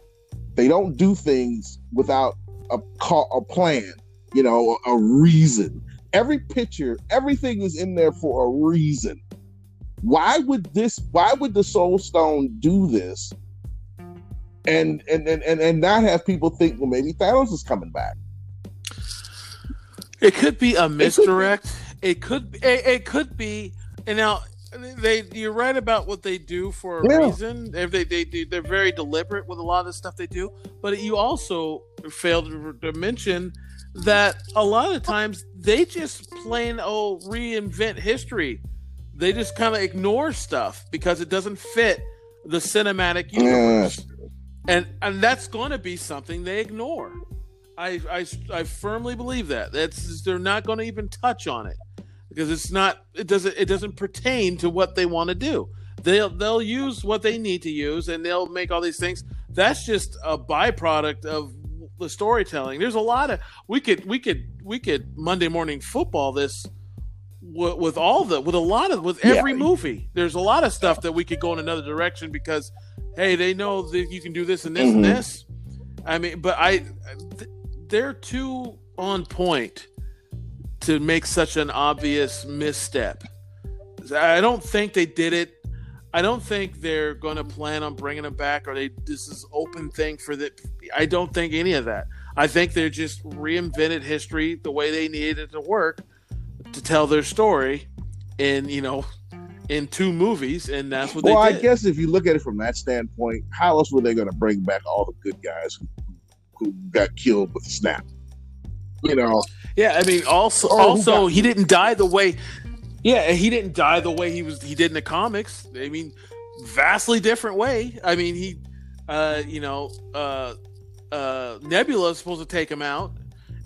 They don't do things without a call, a plan, you know, a, a reason. Every picture, everything is in there for a reason. Why would this? Why would the Soul Stone do this? And and and and, and not have people think, well, maybe Thanos is coming back. It could be a misdirect. It could. Be. It could. It, it could be. And now. They, you're right about what they do for a yeah. reason. They, they, they, they're very deliberate with a lot of the stuff they do. But you also failed to mention that a lot of times they just plain old reinvent history. They just kind of ignore stuff because it doesn't fit the cinematic universe. Yeah. And and that's going to be something they ignore. I, I, I firmly believe that. That's, they're not going to even touch on it. Because it's not, it doesn't, it doesn't pertain to what they want to do. They'll they'll use what they need to use, and they'll make all these things. That's just a byproduct of the storytelling. There's a lot of we could we could we could Monday morning football this w- with all the with a lot of with every yeah. movie. There's a lot of stuff that we could go in another direction because hey, they know that you can do this and this mm-hmm. and this. I mean, but I th- they're too on point to make such an obvious misstep. I don't think they did it. I don't think they're going to plan on bringing him back, or they this is open thing for the. I don't think any of that. I think they just reinvented history the way they needed it to work to tell their story in you know in two movies, and that's what. Well, they did. I guess if you look at it from that standpoint, how else were they going to bring back all the good guys who, who got killed with the snap? You know. Yeah, I mean, also, oh, also, he didn't die the way. Yeah, he didn't die the way he was. He did in the comics. I mean, vastly different way. I mean, he, uh, you know, uh, uh, Nebula is supposed to take him out,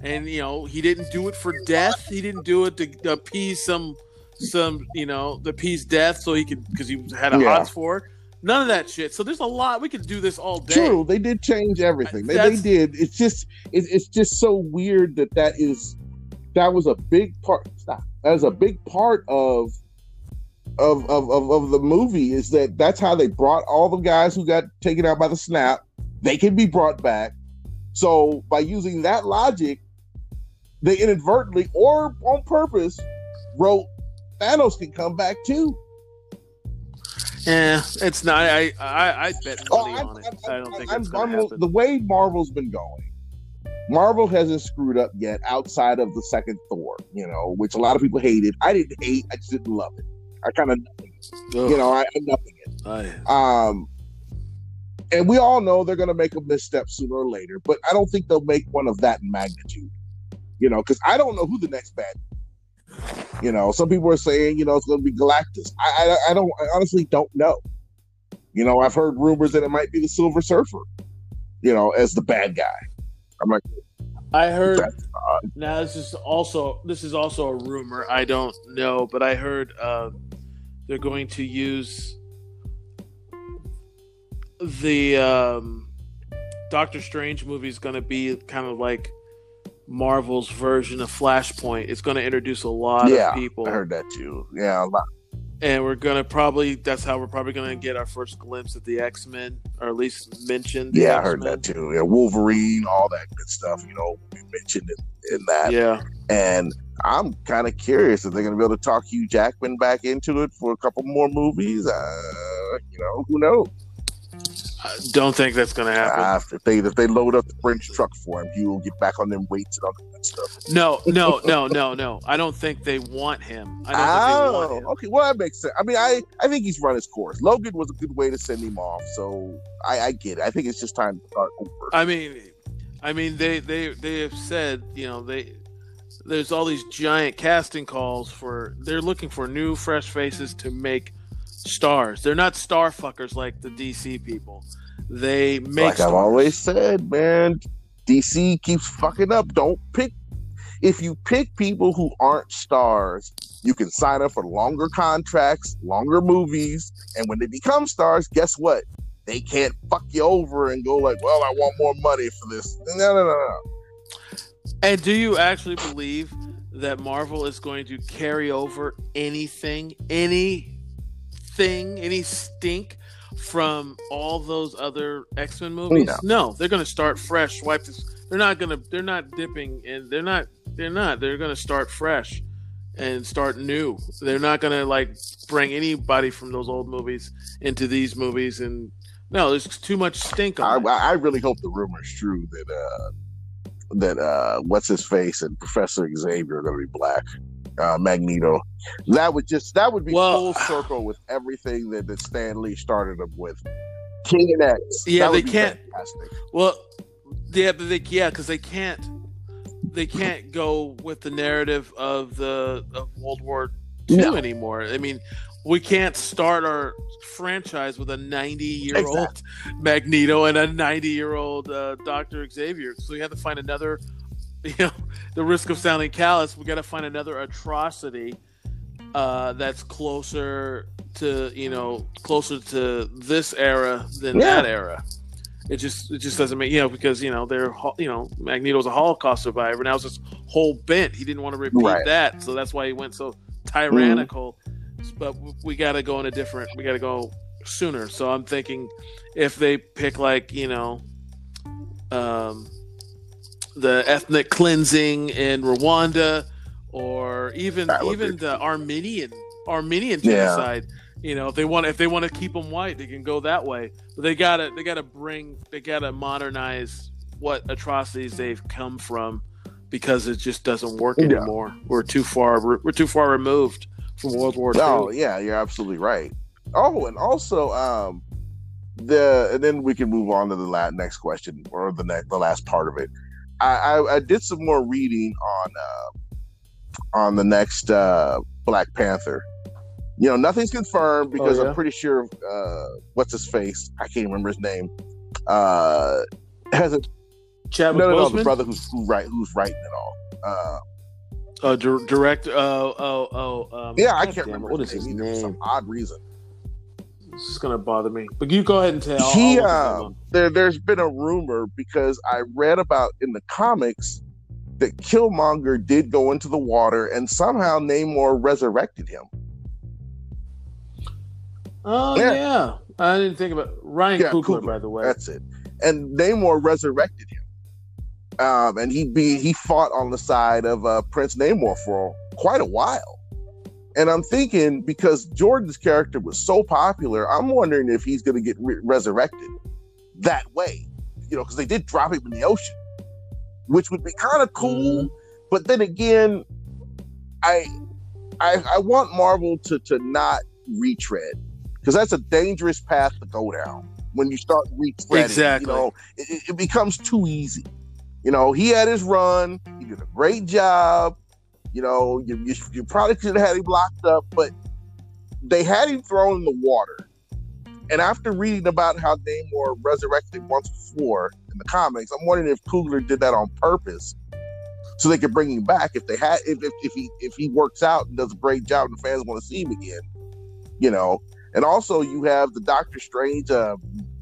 and you know, he didn't do it for death. He didn't do it to, to appease some, some, you know, to appease death, so he could because he had a yeah. odds for it. None of that shit. So there's a lot. We could do this all day. True. They did change everything. They, they did. It's just it, it's just so weird that that is that was a big part. Stop. That was a big part of of of of, of the movie, is that that's how they brought all the guys who got taken out by the snap. They can be brought back. So by using that logic, they inadvertently or on purpose wrote Thanos can come back too. Yeah, it's not. I I I bet money oh, on it. I, I, I don't think I, it's going to happen. The way Marvel's been going, Marvel hasn't screwed up yet outside of the second Thor, you know, which a lot of people hated. I didn't hate. I just didn't love it. I kind of, you know, I, I nothing it. Oh, yeah. Um, And we all know they're going to make a misstep sooner or later, but I don't think they'll make one of that magnitude, you know, because I don't know who the next bad is. You know, some people are saying, you know, it's going to be Galactus. I, I, I don't, I honestly don't know. You know, I've heard rumors that it might be the Silver Surfer, you know, as the bad guy. I'm like, I heard. Now this is also this is also a rumor. I don't know, but I heard uh, they're going to use the um, Doctor Strange movie is going to be kind of like Marvel's version of Flashpoint. It's going to introduce a lot yeah, of people. I heard that too. Yeah, a lot. And we're going to probably, that's how we're probably going to get our first glimpse of the X-Men, or at least mentioned. Yeah, X-Men. I heard that too. Yeah, Wolverine, all that good stuff, you know, we mentioned in, in that. Yeah. And I'm kind of curious if they're going to be able to talk Hugh Jackman back into it for a couple more movies. Uh, you know, who knows? I don't think that's going to happen. Uh, if, they, if they load up the French truck for him, he will get back on them weights and all that good stuff. No, no, no, no, no. I don't think they want him. I don't oh, think they want him. Okay. Well, that makes sense. I mean, I, I think he's run his course. Logan was a good way to send him off, so I, I get it. I think it's just time to start over. I mean, I mean, they, they, they have said, you know, they there's all these giant casting calls for. They're looking for new, fresh faces to make stars. They're not star fuckers like the D C people. They make like stars. I've always said, man, D C keeps fucking up. Don't pick. If you pick people who aren't stars, you can sign up for longer contracts, longer movies, and when they become stars, guess what? They can't fuck you over and go like, well, I want more money for this. No, no, no, no. And do you actually believe that Marvel is going to carry over anything, any thing, any stink from all those other X-Men movies? No, no they're going to start fresh. Wipe this. They're not going to. They're not dipping, and they're not. They're not. They're going to start fresh and start new. They're not going to like bring anybody from those old movies into these movies. And no, there's too much stink on it. I, I really hope the rumor's true that uh, that uh, what's his face and Professor Xavier are going to be black. Uh, Magneto. That would just that would be well, full circle with everything that, that Stan Lee started him with. King and X. Yeah, they can't. Fantastic. Well, yeah, but they yeah, because they can't they can't go with the narrative of the of World War Two no. anymore. I mean, we can't start our franchise with a ninety year old exactly. Magneto and a ninety year old uh, Doctor Xavier. So we have to find another. You know, the risk of sounding callous, we got to find another atrocity uh, that's closer to you know closer to this era than yeah. that era. It just it just doesn't make you know because you know they're you know Magneto's a Holocaust survivor. Now it's this whole bent. He didn't want to repeat right. that, so that's why he went so tyrannical. Mm-hmm. But we got to go in a different. We got to go sooner. So I'm thinking if they pick like you know. Um, the ethnic cleansing in Rwanda, or even even good. the Armenian Armenian genocide. Yeah. You know, if they want if they want to keep them white, they can go that way. But they gotta they gotta bring they gotta modernize what atrocities they've come from, because it just doesn't work yeah. anymore. We're too far we're too far removed from World War Two. Oh yeah, you're absolutely right. Oh, and also. Um, the and then we can move on to the la- next question or the ne- the last part of it. I, I did some more reading on uh, on the next uh, Black Panther. You know, nothing's confirmed because oh, yeah? I'm pretty sure uh, what's his face? I can't remember his name. Uh, hasn't Chadwick no, no, no, Boseman? The brother who's who write who's writing it all. Uh, uh d- director. Oh, oh, oh. Um, yeah, I can't remember what is his name for some odd reason. This is gonna bother me, but you go ahead and tell. He, uh, there, there's been a rumor because I read about in the comics that Killmonger did go into the water and somehow Namor resurrected him. Oh yeah, yeah. I didn't think about Ryan yeah, Coogler, Coogler, by the way. That's it. And Namor resurrected him, um, and he be he fought on the side of uh, Prince Namor for quite a while. And I'm thinking, because Jordan's character was so popular, I'm wondering if he's going to get re- resurrected that way. You know, because they did drop him in the ocean, which would be kind of cool. Mm-hmm. But then again, I I, I want Marvel to, to not retread, because that's a dangerous path to go down. when you start retreading. Exactly. You know, it, it becomes too easy. You know, he had his run. He did a great job. You know, you, you, you probably could have had him locked up, but they had him thrown in the water. And after reading about how Namor resurrected him once before in the comics, I'm wondering if Coogler did that on purpose so they could bring him back. If they had, if if, if he if he works out and does a great job, and the fans want to see him again, you know. And also, you have the Doctor Strange, uh,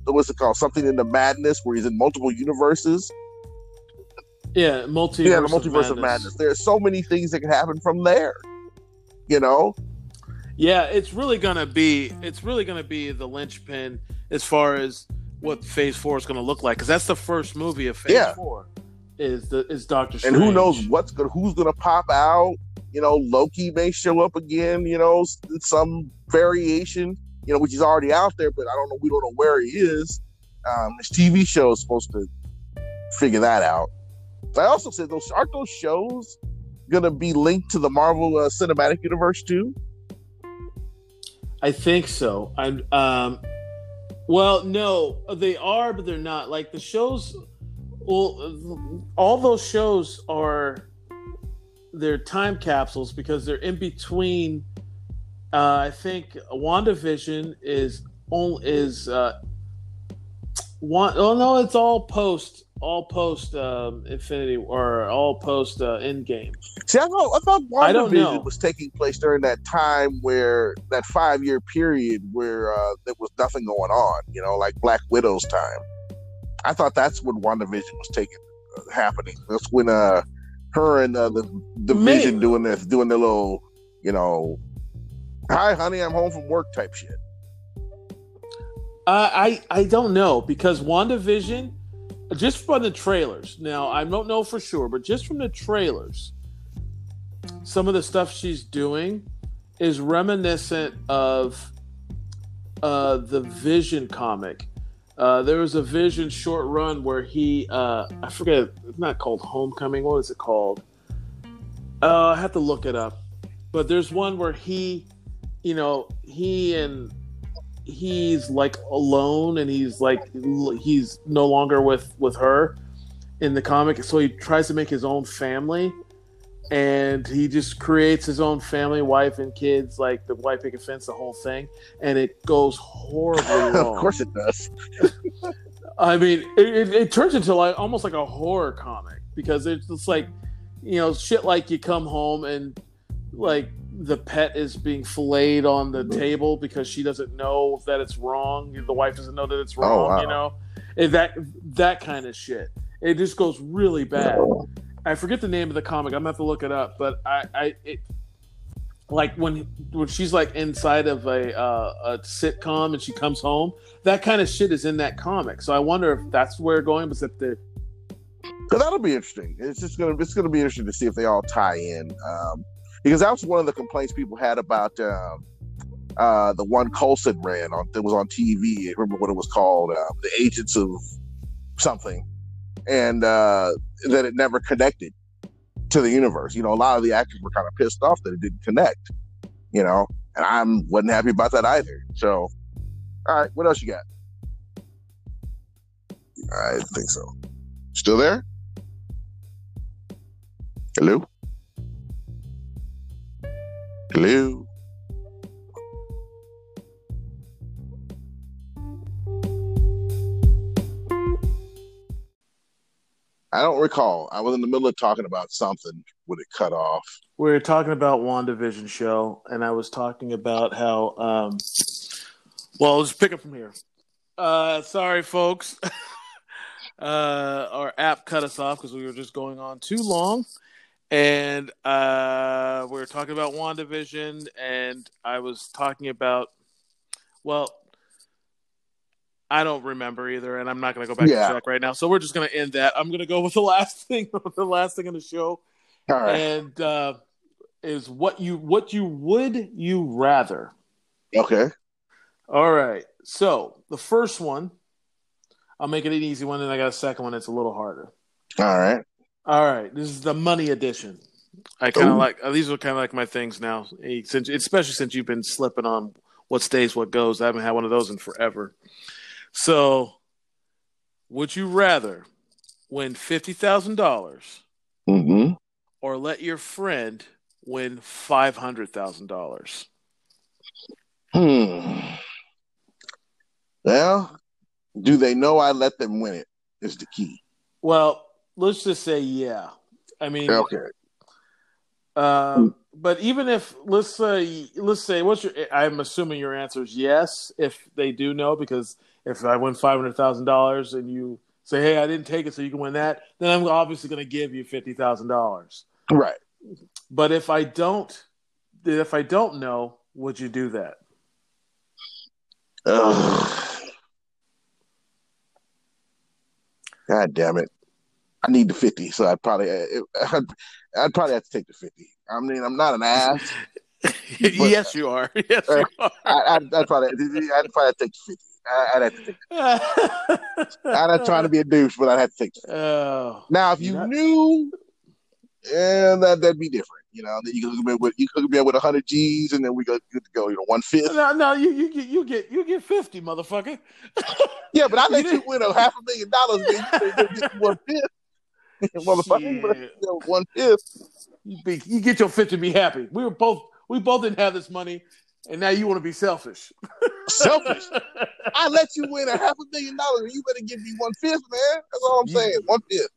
what's it called? Something in the Madness, where he's in multiple universes. Yeah, multiverse. Yeah, the multiverse of madness. of madness. There are so many things that can happen from there. You know. Yeah, it's really gonna be it's really gonna be the linchpin as far as what Phase Four is gonna look like, because that's the first movie of Phase yeah. Four is the is Doctor Strange. And who knows what's gonna who's gonna pop out? You know, Loki may show up again. You know, some variation. You know, which is already out there, but I don't know. We don't know where he is. Um, this T V show is supposed to figure that out. I also said those aren't those shows gonna be linked to the Marvel uh, Cinematic Universe too. I think so. I'm, um, well, no, they are, but they're not. Like the shows, well, all those shows are they're time capsules because they're in between. Uh, I think WandaVision is only is uh, one. Oh no, it's all post, all post um, Infinity or all post uh, Endgame. See, I thought I thought WandaVision was taking place during that time where that five year period where uh, there was nothing going on. You know, like Black Widow's time. I thought that's when WandaVision was taking uh, happening. That's when uh, her and uh, the Division doing their doing their little, you know, hi honey, I'm home from work type shit. Uh, I I don't know, because WandaVision, just from the trailers. Now I don't know for sure, but just from the trailers, some of the stuff she's doing is reminiscent of uh, the Vision comic. Uh, there was a Vision short run where he, uh, I forget, it's not called Homecoming. What is it called? Uh, I have to look it up. But there's one where he, you know, he and he's like alone, and he's like he's no longer with with her in the comic, so he tries to make his own family, and he just creates his own family, wife and kids, like the white picket fence, the whole thing, and it goes horribly wrong. Of course it does. I mean, it, it, it turns into like almost like a horror comic, because it's just like, you know, shit like you come home and like the pet is being filleted on the table because she doesn't know that it's wrong. The wife doesn't know that it's wrong. Oh, wow. You know, and that that kind of shit. It just goes really bad. No. I forget the name of the comic. I'm gonna have to look it up. But I, I it, like when when she's like inside of a uh, a sitcom and she comes home. That kind of shit is in that comic. So I wonder if that's where it's going. But if the so that'll be interesting. It's just gonna it's gonna be interesting to see if they all tie in. Um, Because that was one of the complaints people had about um, uh, the one Coulson ran on that was on T V. I remember what it was called, uh, the Agents of something, and uh, that it never connected to the universe. You know, a lot of the actors were kind of pissed off that it didn't connect. You know, and I wasn't happy about that either. So, all right, what else you got? I think so. Still there? Hello? Hello. I don't recall. I was in the middle of talking about something when it cut off. We were talking about WandaVision show, and I was talking about how. Um, well, I'll just pick up from here. Uh, sorry, folks. uh, our app cut us off because we were just going on too long. And uh, we were talking about WandaVision, and I was talking about, well, I don't remember either, and I'm not going to go back yeah. to check right now. So we're just going to end that. I'm going to go with the last thing, the last thing on the show, all right. and uh, is what you what you would you rather? Okay. All right. So the first one, I'll make it an easy one, and I got a second one that's a little harder. All right. All right, this is the money edition. I kind of like these are kind of like my things now, since especially since you've been slipping on what stays, what goes. I haven't had one of those in forever. So, would you rather win fifty thousand dollars mm-hmm. or let your friend win five hundred thousand dollars? Hmm. Well, do they know I let them win it is the key. Well, let's just say yeah. I mean, okay. Uh, mm. But even if let's say let's say what's your? I'm assuming your answer is yes. If they do know, because if I win five hundred thousand dollars and you say, "Hey, I didn't take it, so you can win that," then I'm obviously going to give you fifty thousand dollars. Right. But if I don't, if I don't know, would you do that? Ugh. God damn it! I need the fifty, so I'd probably, I'd, I'd probably have to take the fifty. I mean, I'm not an ass. Yes, you are. Yes, uh, you are. I, I'd, I'd probably, I'd probably take the fifty. I, I'd have to take the fifty. I'm not trying to be a douche, but I'd have to take the fifty. Oh, now, if you not... knew, yeah, that that'd be different. You know, then you could be with you could be with a hundred G's, and then we go good to go. You know, one fifth. No, no, you you get you get you get fifty, motherfucker. Yeah, but I let you, you win a half a million dollars, man. You get one fifth, motherfucker. Yeah. One fifth. You, be, you get your fifty, be happy. We were both we both didn't have this money, and now you want to be selfish. Selfish. I let you win a half a million dollars, and you better give me one fifth, man. That's all I'm yeah. saying. One fifth.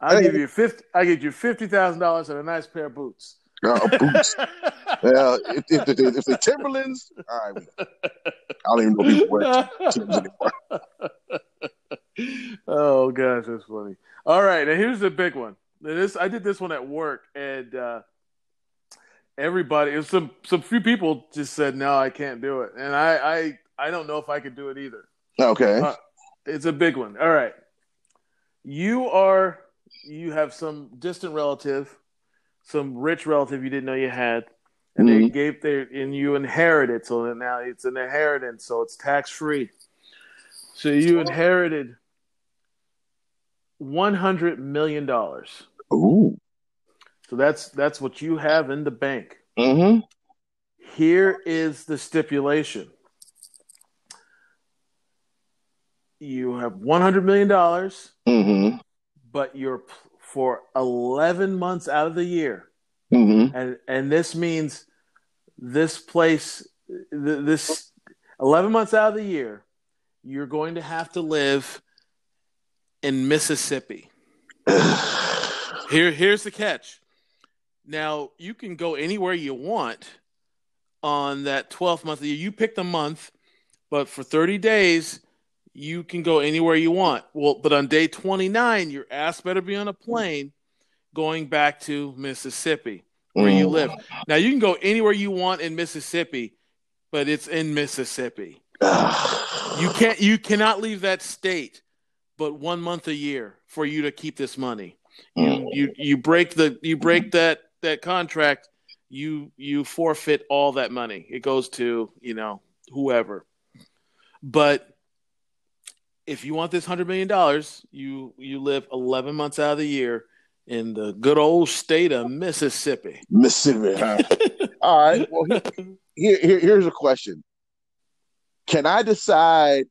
I give you fifty. I get you fifty thousand dollars and a nice pair of boots. Uh, boots. Well, if, if, if, if the Timberlands, all right. We, I don't even know people wear Timberlands anymore. Oh gosh, that's funny. All right, now here's the big one. This I did this one at work, and uh, everybody, it was some some few people just said no, I can't do it, and I I, I don't know if I could do it either. Okay, uh, it's a big one. All right, you are. You have some distant relative, some rich relative you didn't know you had, and mm-hmm. they gave they and you inherited. So now it's an inheritance, so it's tax free. So you inherited one hundred million dollars. Ooh! So that's that's what you have in the bank. Mm-hmm. Here is the stipulation: you have one hundred million dollars. Mm-hmm. But you're for eleven months out of the year, mm-hmm. and and this means this place, th- this eleven months out of the year, you're going to have to live in Mississippi. Here, here's the catch. Now you can go anywhere you want on that twelfth month of the year. You pick the month, but for thirty days. You can go anywhere you want. Well, but on day twenty-nine, your ass better be on a plane going back to Mississippi where mm. you live. Now, you can go anywhere you want in Mississippi, but it's in Mississippi. You can't, you cannot leave that state but one month a year for you to keep this money. You, mm. you, you break the, you break that, that contract, you, you forfeit all that money. It goes to, you know, whoever. But if you want this one hundred million dollars, you, you live eleven months out of the year in the good old state of Mississippi. Mississippi, huh? All right. Well, here, here, here's a question. Can I decide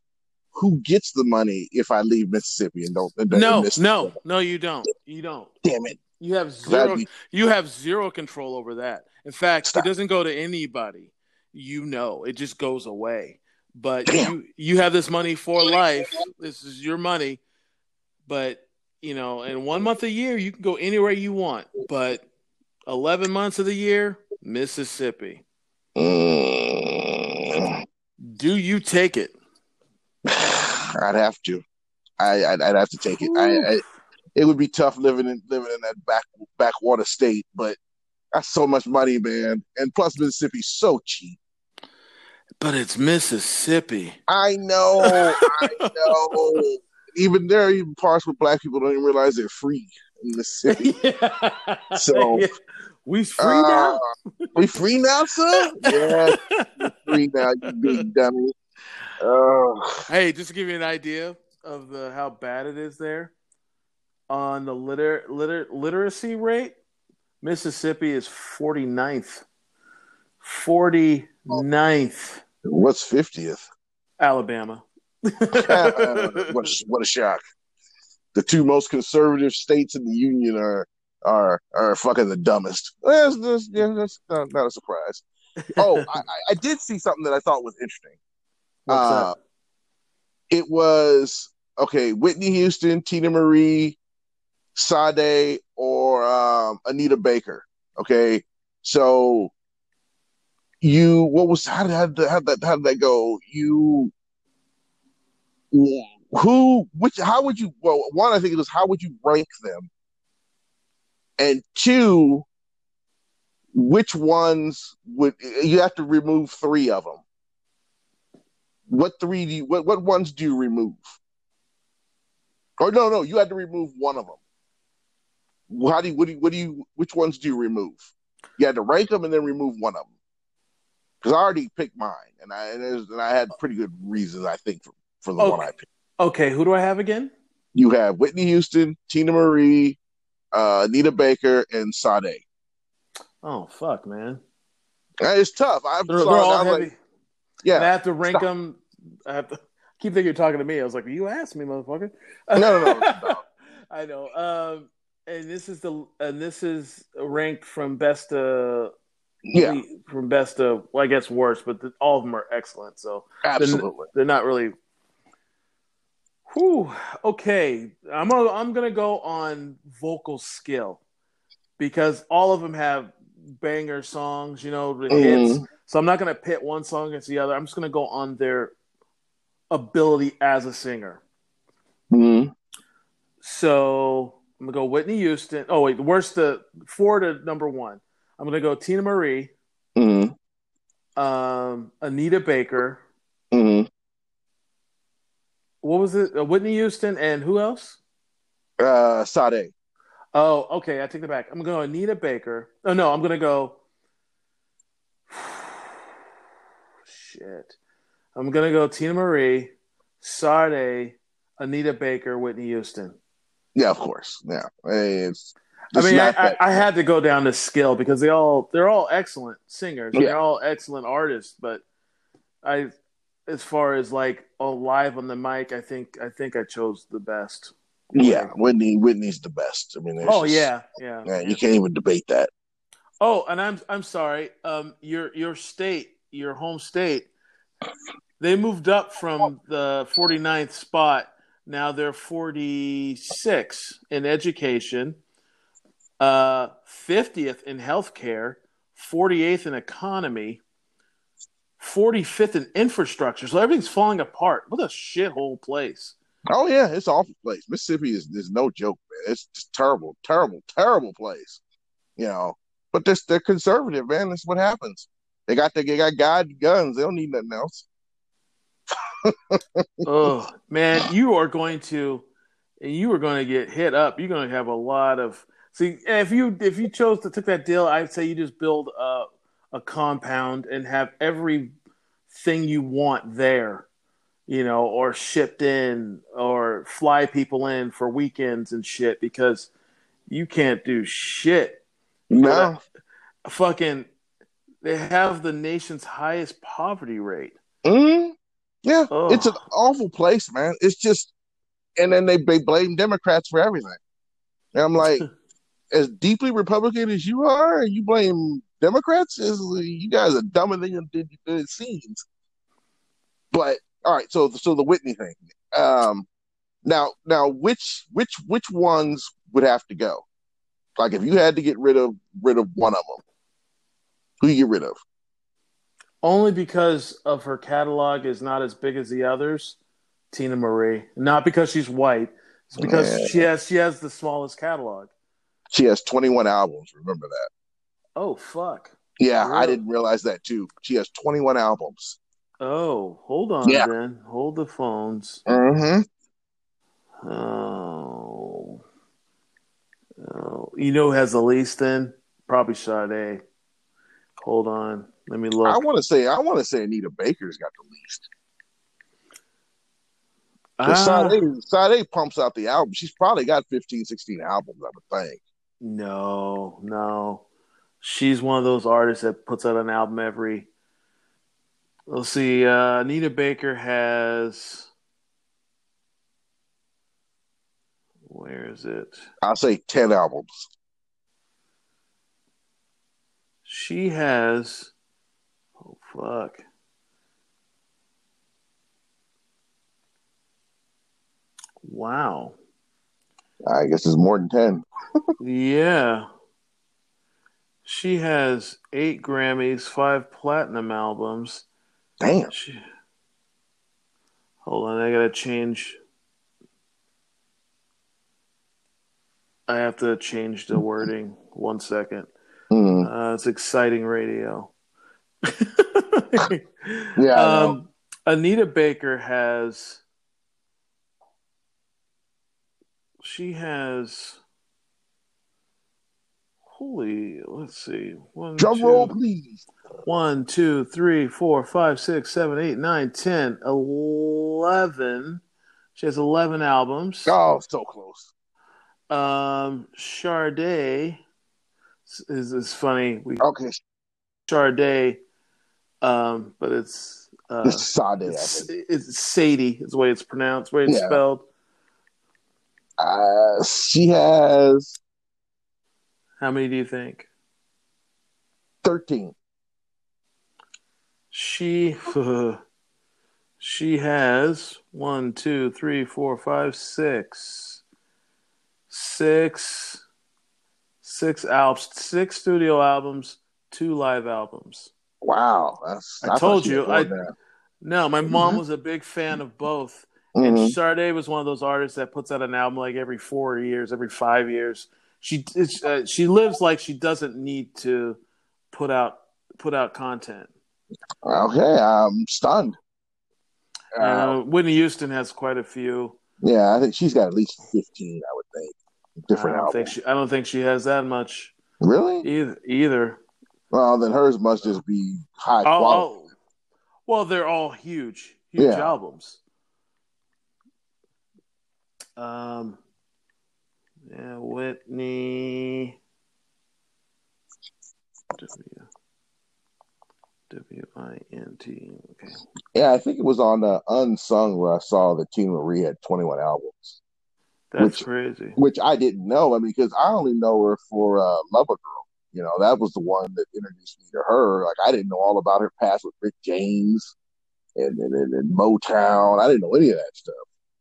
who gets the money if I leave Mississippi and don't? And don't no, Mississippi? no, no, you don't. You don't. Damn it. You have zero, be- you have zero control over that. In fact, Stop. It doesn't go to anybody. You know, it just goes away. But Damn. you you have this money for life. This is your money. But, you know, in one month a year, you can go anywhere you want. But eleven months of the year, Mississippi. Mm. Do you take it? I'd have to. I, I'd, I'd have to take it. I, I, it would be tough living in living in that back backwater state. But that's so much money, man. And plus, Mississippi's so cheap. But it's Mississippi. I know. I know. Even there, even parts where black people don't even realize they're free in Mississippi. Yeah. So yeah. We free uh, now? We free now, son? Yeah. We're free now, you big dummy. Uh, hey, just to give you an idea of the, how bad it is there, on the liter, liter, literacy rate, Mississippi is forty-ninth. forty-ninth. What's fiftieth? Alabama. what, a, what a shock. The two most conservative states in the union are are are fucking the dumbest. That's, that's, that's not, not a surprise. Oh, I, I did see something that I thought was interesting. What's uh, that? It was, okay, Whitney Houston, Tina Marie, Sade, or um, Anita Baker. Okay, so you, what was, how did, how did, how did, that, how did that go? You, who, which, how would you, well, one, I think it was, how would you rank them? And two, which ones would, you have to remove three of them. What three do you, what, what ones do you remove? Or no, no, you had to remove one of them. How do you, what do you, what do you, which ones do you remove? You had to rank them and then remove one of them. Because I already picked mine, and I and I had pretty good reasons, I think, for, for the okay. one I picked. Okay, who do I have again? You have Whitney Houston, Tina Marie, uh, Anita Baker, and Sade. Oh, fuck, man. That is tough. I'm they're, sorry, they're all I'm heavy. Like, yeah. And I have to rank stop. them. I have to keep thinking you're talking to me. I was like, you asked me, motherfucker. No, no, no. no. I know. Um, and this is the and this is ranked from best to yeah, from best to well, I guess worst, but the, all of them are excellent. So absolutely, they're, they're not really. Whew. Okay, I'm gonna, I'm gonna go on vocal skill because all of them have banger songs, you know, hits. Mm-hmm. So I'm not gonna pit one song against the other. I'm just gonna go on their ability as a singer. Mm-hmm. So I'm gonna go Whitney Houston. Oh wait, worst to four to number one. I'm gonna go Tina Marie, mm-hmm. um, Anita Baker. Mm-hmm. What was it? Uh, Whitney Houston and who else? Uh, Sade. Oh, okay. I take that back. I'm gonna go Anita Baker. Oh no, I'm gonna go. Shit, I'm gonna go Tina Marie, Sade, Anita Baker, Whitney Houston. Yeah, of course. Yeah, it's, it's I mean, I, I, I had to go down to skill because they all they're all excellent singers. Yeah. They're all excellent artists, but I, as far as like all live on the mic, I think I think I chose the best. Yeah, like, Whitney Whitney's the best. I mean, oh just, yeah, yeah, man, you can't even debate that. Oh, and I'm I'm sorry. Um, your your state, your home state, they moved up from the forty-ninth spot. Now they're forty-six in education, uh, fiftieth in healthcare, forty-eighth in economy, forty-fifth in infrastructure. So everything's falling apart. What a shithole place. Oh, yeah. It's an awful place. Mississippi is, is no joke, man. It's just terrible, terrible, terrible place. You know, but they're, they're conservative, man. That's what happens. They got, the, they got God guns. They don't need nothing else. Oh man, you are going to, and you are going to get hit up. You're going to have a lot of see. If you if you chose to take that deal, I'd say you just build a a compound and have everything you want there, you know, or shipped in, or fly people in for weekends and shit because you can't do shit. No, but fucking, they have the nation's highest poverty rate. Mm-hmm. Yeah, oh. It's an awful place, man. It's just, and then they, they blame Democrats for everything. And I'm like, as deeply Republican as you are, and you blame Democrats, is you guys are dumber than it seems. But all right, so so the Whitney thing. Um, now now which which which ones would have to go? Like if you had to get rid of rid of one of them, who you get rid of? Only because of her catalog is not as big as the others, Tina Marie. Not because she's white. It's because yeah. she has she has the smallest catalog. She has twenty-one albums. Remember that? Oh fuck! Yeah, really? I didn't realize that too. She has twenty-one albums. Oh, hold on, yeah. Then hold the phones. Mm-hmm. Oh. Oh, you know who has the least? Then probably Sade. Hold on. Let me look. I want to say I want to say Anita Baker's got the least. Ah. Sade, Sade pumps out the album. She's probably got fifteen, sixteen albums, I would think. No, no. She's one of those artists that puts out an album every... Let's see. Uh, Anita Baker has... Where is it? I'll say ten albums. She has... Oh, fuck. Wow. I guess it's more than ten. Yeah. She has eight Grammys, five platinum albums. Damn. She... Hold on, I gotta change... I have to change the wording. One second. Mm. Uh, it's exciting radio. Yeah. Um, Anita Baker has. She has. Holy, let's see. One, Drum two, roll, please. One, two, three, four, five, six, seven, eight, nine, ten, eleven. She has eleven albums. Oh, so close. Um, Sade is is funny. We okay, Sade, um, but it's uh, it's Sade. It's, it's Sadie is the way it's pronounced, the way it's yeah. spelled. Uh, she has how many do you think? Thirteen. She uh, she has one, two, three, four, five, six. Six, six albums, six studio albums, two live albums. Wow, that's, I, I told you. I that. No, my mm-hmm. mom was a big fan of both, mm-hmm. and Sade was one of those artists that puts out an album like every four years, every five years. She uh, she lives like she doesn't need to put out put out content. Okay, I'm stunned. Uh, uh, Whitney Houston has quite a few. Yeah, I think she's got at least fifteen. I would think. Different I don't think she, I don't think she has that much. Really? Either. either. Well, then hers must just be high I'll, quality. I'll, well, they're all huge, huge yeah. albums. Um, yeah, Whitney. W. W I N T. Okay. Yeah, I think it was on the Unsung where I saw that Tina Marie had twenty-one albums. That's which, crazy. Which I didn't know. I mean, because I only know her for uh, Love a Girl. You know, that was the one that introduced me to her. Like, I didn't know all about her past with Rick James and, and, and, and Motown. I didn't know any of that stuff.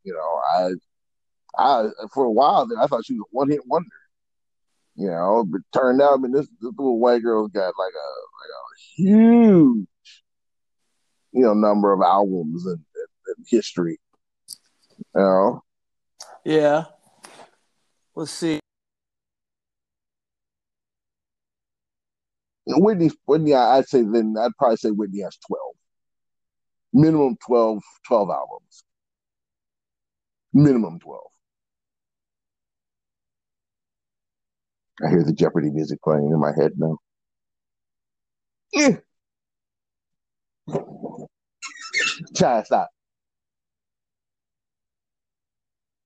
You know, I, I for a while then I thought she was a one-hit wonder. You know, but turned out, I mean, this, this little white girl's got like a like a huge, you know, number of albums and, and, and history. You know. Yeah. Let's see. Whitney, Whitney, I'd say then, I'd probably say Whitney has twelve. Minimum twelve, twelve albums. Minimum twelve. I hear the Jeopardy music playing in my head now. Yeah. Try stop.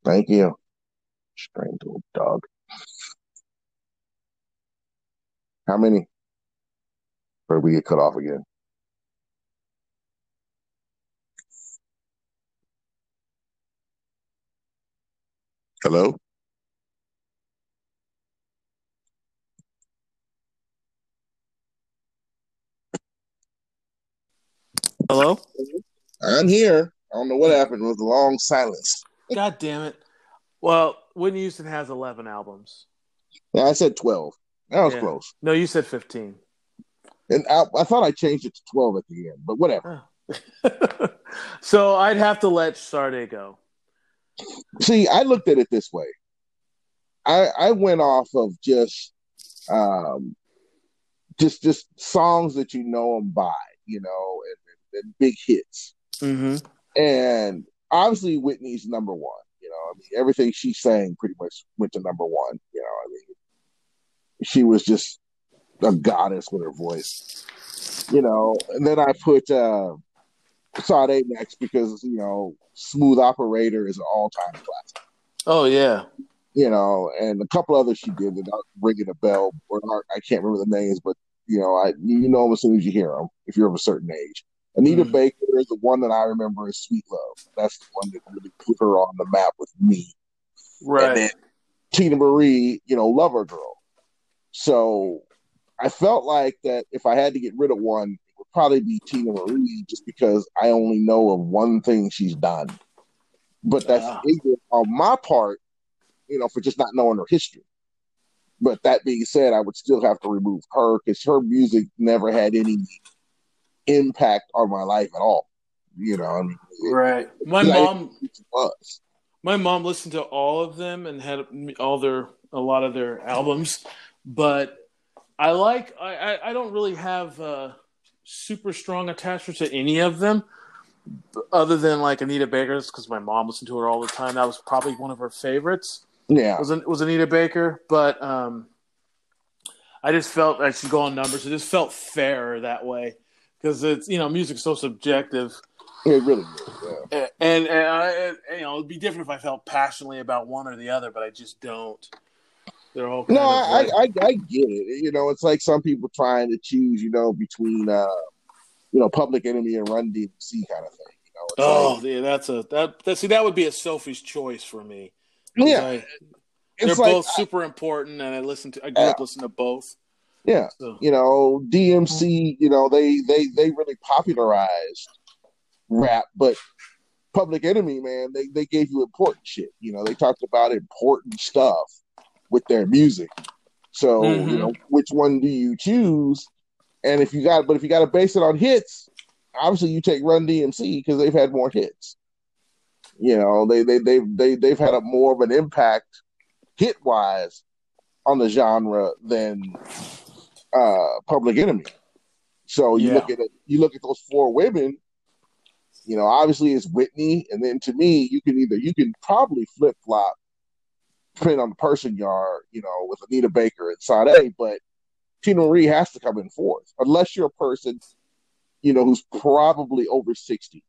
Thank you. Strangled dog. How many? Or we get cut off again. Hello? Hello? I'm here. I don't know what happened. It was a long silence. God damn it. Well, Whitney Houston has eleven albums. Yeah, I said twelve. That was yeah. close. No, you said fifteen. And I, I thought I changed it to twelve at the end, but whatever. Oh. So I'd have to let Sade go. See, I looked at it this way. I, I went off of just, um, just, just songs that you know them by, you know, and and big hits, mm-hmm. and obviously Whitney's number one. You know, I mean, everything she sang pretty much went to number one. You know, I mean, she was just a goddess with her voice. You know, and then I put uh, Sade next because you know, Smooth Operator is an all-time classic. Oh yeah, you know, and a couple others she did without ringing a bell, or not, I can't remember the names, but you know, I you know them as soon as you hear them if you're of a certain age. Anita mm. Baker is the one that I remember is Sweet Love. That's the one that really put her on the map with me. Right. And then Tina Marie, you know, lover girl. So I felt like that if I had to get rid of one, it would probably be Tina Marie, just because I only know of one thing she's done. But that's ah. on my part, you know, for just not knowing her history. But that being said, I would still have to remove her because her music never had any impact on my life at all. You know, I mean, right? It, my mom, was. my mom listened to all of them and had all their a lot of their albums. But I like I, I don't really have a super strong attachment to any of them, other than like Anita Baker's because my mom listened to her all the time. That was probably one of her favorites. Yeah, was was Anita Baker, but um, I just felt I should go on numbers. It just felt fairer that way because it's you know music's so subjective. It really is. Yeah. And and I and, you know it'd be different if I felt passionately about one or the other, but I just don't. They're all no, I, I I get it. You know, it's like some people trying to choose, you know, between uh, you know Public Enemy and Run D M C kind of thing. You know, it's oh, like, yeah, that's a that, that see that would be a selfish choice for me. Yeah, I, they're like, both super I, important, and I listen to. I grew yeah. up listening to both. Yeah, so. You know, D M C. You know, they they they really popularized rap, but Public Enemy, man, they they gave you important shit. You know, they talked about important stuff with their music. So mm-hmm. you know, which one do you choose? And if you got, but if you got to base it on hits, obviously you take Run D M C because they've had more hits. You know, they they they they they've had a more of an impact hit wise on the genre than uh, Public Enemy. So you yeah. look at it, you look at those four women. You know, obviously it's Whitney, and then to me, you can either you can probably flip flop, depending on the person you are. You know, with Anita Baker and Sade, but Tina Marie has to come in fourth, unless you're a person, you know, who's probably over sixty.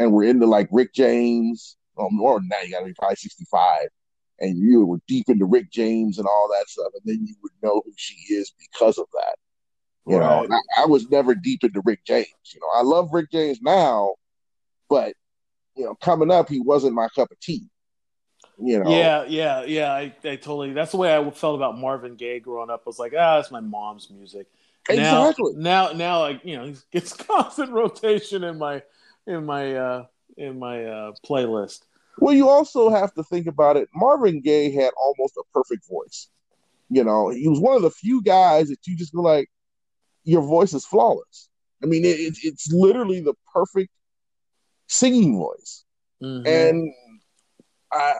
And we're into like Rick James, or more than that, you gotta be probably sixty-five. And you were deep into Rick James and all that stuff. And then you would know who she is because of that. You right. know, I, I was never deep into Rick James. You know, I love Rick James now, but, you know, coming up, he wasn't my cup of tea. You know? Yeah, yeah, yeah. I, I totally, that's the way I felt about Marvin Gaye growing up. I was like, ah, that's my mom's music. Exactly. Now, now, now like, you know, it's constant rotation in my, in my uh, in my uh, playlist. Well, you also have to think about it. Marvin Gaye had almost a perfect voice. You know, he was one of the few guys that you just go like, your voice is flawless. I mean, it, it's literally the perfect singing voice. Mm-hmm. And I,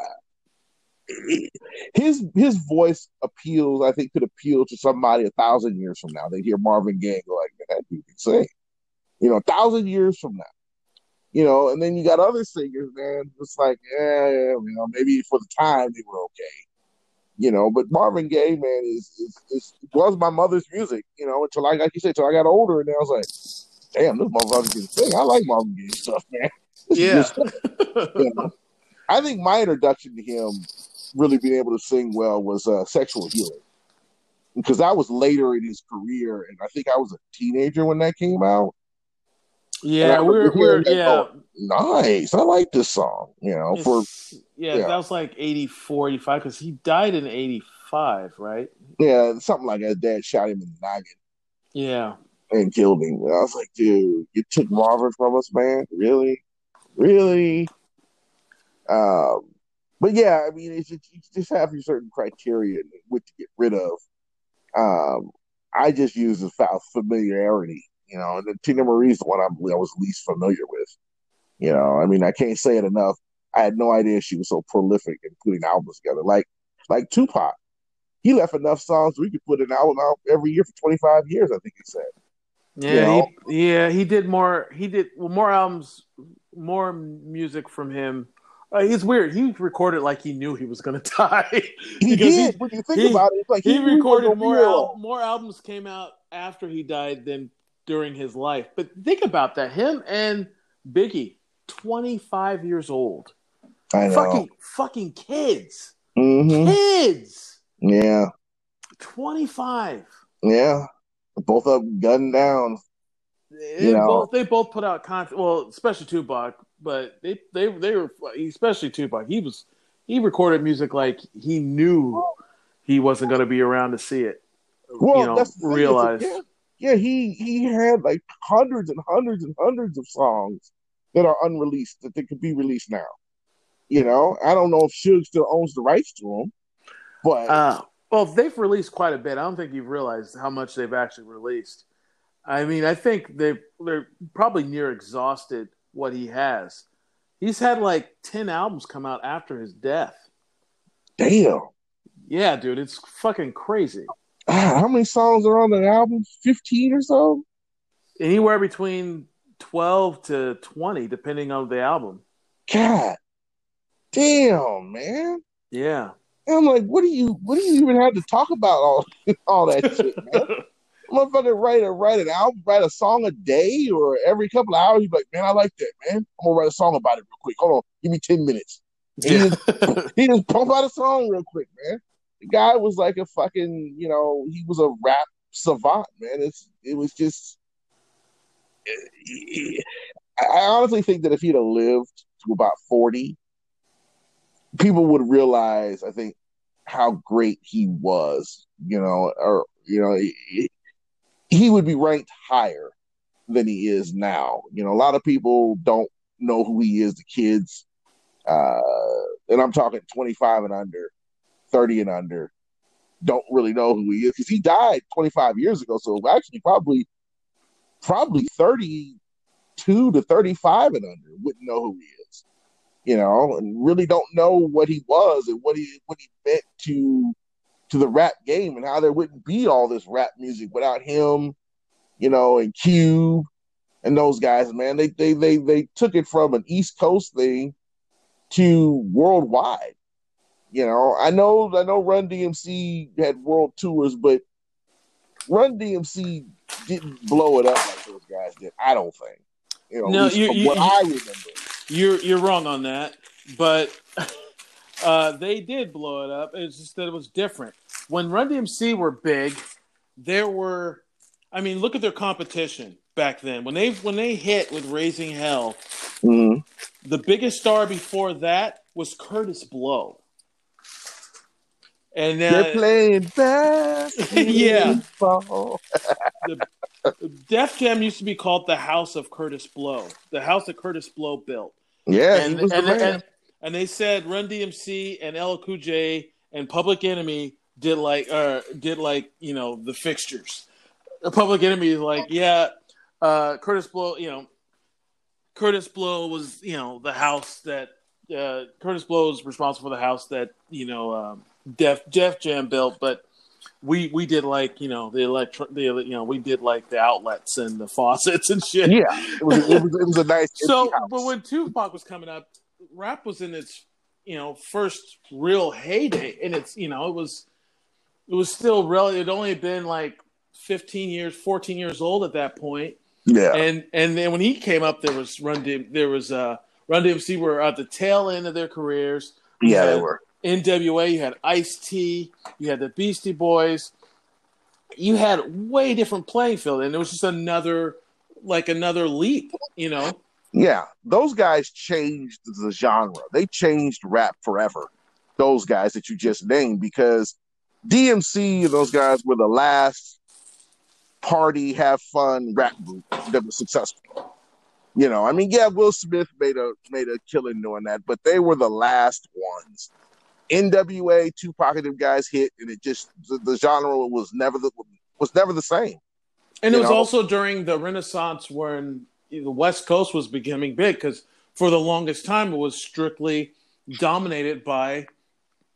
his his voice appeals, I think, could appeal to somebody a thousand years from now. They hear Marvin Gaye and go like, that dude can sing. You know, a thousand years from now. You know, and then you got other singers, man. It's like, yeah, you know, maybe for the time they were okay, you know. But Marvin Gaye, man, is, is, is was my mother's music, you know. Until I, like you said, until I got older, and I was like, damn, this motherfucker can sing. I like Marvin Gaye stuff, man. This yeah, stuff. You know? I think my introduction to him really being able to sing well was uh, "Sexual Healing," because I was later in his career, and I think I was a teenager when that came out. Yeah, we're we're yeah. Oh, nice. I like this song. You know, it's, for yeah, yeah, that was like eighty-four, eighty-five, because he died in eighty-five, right? Yeah, something like that. Dad shot him in the noggin. Yeah, and killed him. I was like, dude, you took Marvin from us, man. Really, really. Um, but yeah, I mean, it's, it's, you just have your certain criteria which to get rid of. Um, I just use the familiarity. You know, and Tina Marie's the one I, I was least familiar with. You know, I mean, I can't say it enough. I had no idea she was so prolific in putting albums together. Like, like Tupac, he left enough songs we could put an album out every year for twenty-five years. I think he said. Yeah, you know? he, yeah, he did more. He did well, more albums, more music from him. Uh, it's weird. He recorded like he knew he was going to die. He did. He, when you think he, about it, it's like he, he recorded more. Al- more albums came out after he died than during his life. But think about that. Him and Biggie, twenty-five years old. I know. Fucking, fucking kids. Mm-hmm. Kids. Yeah. twenty-five. Yeah. Both of them gunned down. They, you know. both, they both put out content. Well, especially Tupac, but they, they, they were, especially Tupac. He was, he recorded music like he knew he wasn't going to be around to see it. Well, you know, that's the realized. Thing. Yeah, he he had like hundreds and hundreds and hundreds of songs that are unreleased that they could be released now. You know, I don't know if Suge still owns the rights to them, but uh, well, they've released quite a bit. I don't think you've realized how much they've actually released. I mean, I think they they're probably near exhausted what he has. He's had like ten albums come out after his death. Damn. Yeah, dude, it's fucking crazy. How many songs are on the album? fifteen or so? Anywhere between twelve to twenty, depending on the album. God damn, man. Yeah. And I'm like, what do you what do you even have to talk about all, all that shit, man? Motherfucker write a write an album, write a song a day or every couple of hours, you'd be like, man, I like that, man. I'm gonna write a song about it real quick. Hold on, give me ten minutes. He, yeah. just, he just pump out a song real quick, man. The guy was like a fucking, you know, he was a rap savant, man. It's, it was just, it, it, I honestly think that if he'd have lived to about forty, people would realize, I think, how great he was, you know, or, you know, it, it, he would be ranked higher than he is now. You know, a lot of people don't know who he is, the kids, uh, and I'm talking twenty-five and under. thirty and under don't really know who he is because he died twenty-five years ago. So actually probably probably thirty-two to thirty-five and under wouldn't know who he is, you know, and really don't know what he was and what he what he meant to to the rap game and how there wouldn't be all this rap music without him, you know, and Cube and those guys, man. They they they they took it from an East Coast thing to worldwide. You know, I know, I know. Run D M C had world tours, but Run D M C didn't blow it up like those guys did. I don't think. You know, no, at least from what I remember. You're you're wrong on that, but uh, they did blow it up. It's just that it was different. When Run D M C were big, there were, I mean, look at their competition back then. When they when they hit with Raising Hell, mm-hmm. the biggest star before that was Kurtis Blow. And uh, they're playing basketball. Yeah. The Def Jam used to be called the House of Kurtis Blow, the house that Kurtis Blow built. Yeah, and and, the and and they said Run D M C and L L Cool J and Public Enemy did like uh, did like you know the fixtures. The Public Enemy is like yeah, uh, Kurtis Blow. You know, Kurtis Blow was you know the house that uh, Kurtis Blow was responsible for the house that you know. Um, Def, Def Jam built, but we we did like you know the electro, the you know we did like the outlets and the faucets and shit. Yeah, it was, it was, it was a nice. So, house. But when Tupac was coming up, rap was in its you know first real heyday, and it's you know it was it was still really it only been like fifteen years, fourteen years old at that point. Yeah, and and then when he came up, there was Run D M C, there was uh, Run D M C were at the tail end of their careers. Yeah, and, they were. N W A, you had Ice-T, you had the Beastie Boys, you had way different playing field, and it was just another, like another leap, you know? Yeah, those guys changed the genre. They changed rap forever, those guys that you just named, because D M C and those guys were the last party, have fun rap group that was successful. You know, I mean, yeah, Will Smith made a made a killing doing that, but they were the last ones. N W A, Tupac and them guys hit, and it just the, the genre was never the was never the same. And it was know? also during the Renaissance when the West Coast was becoming big, because for the longest time it was strictly dominated by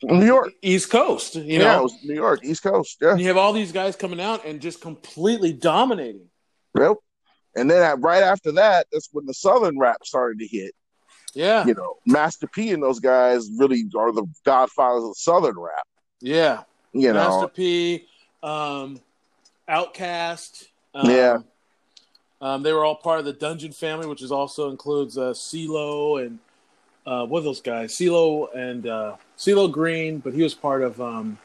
New York, East Coast. You yeah, know, it was New York, East Coast. Yeah, and you have all these guys coming out and just completely dominating. Yep. And then right after that, that's when the Southern rap started to hit. Yeah, you know, Master P and those guys really are the godfathers of Southern rap. Yeah, you know, Master P, um, Outkast. Um, yeah, um, they were all part of the Dungeon family, which is also includes uh, CeeLo and uh, what are those guys? CeeLo and uh, CeeLo Green, but he was part of um,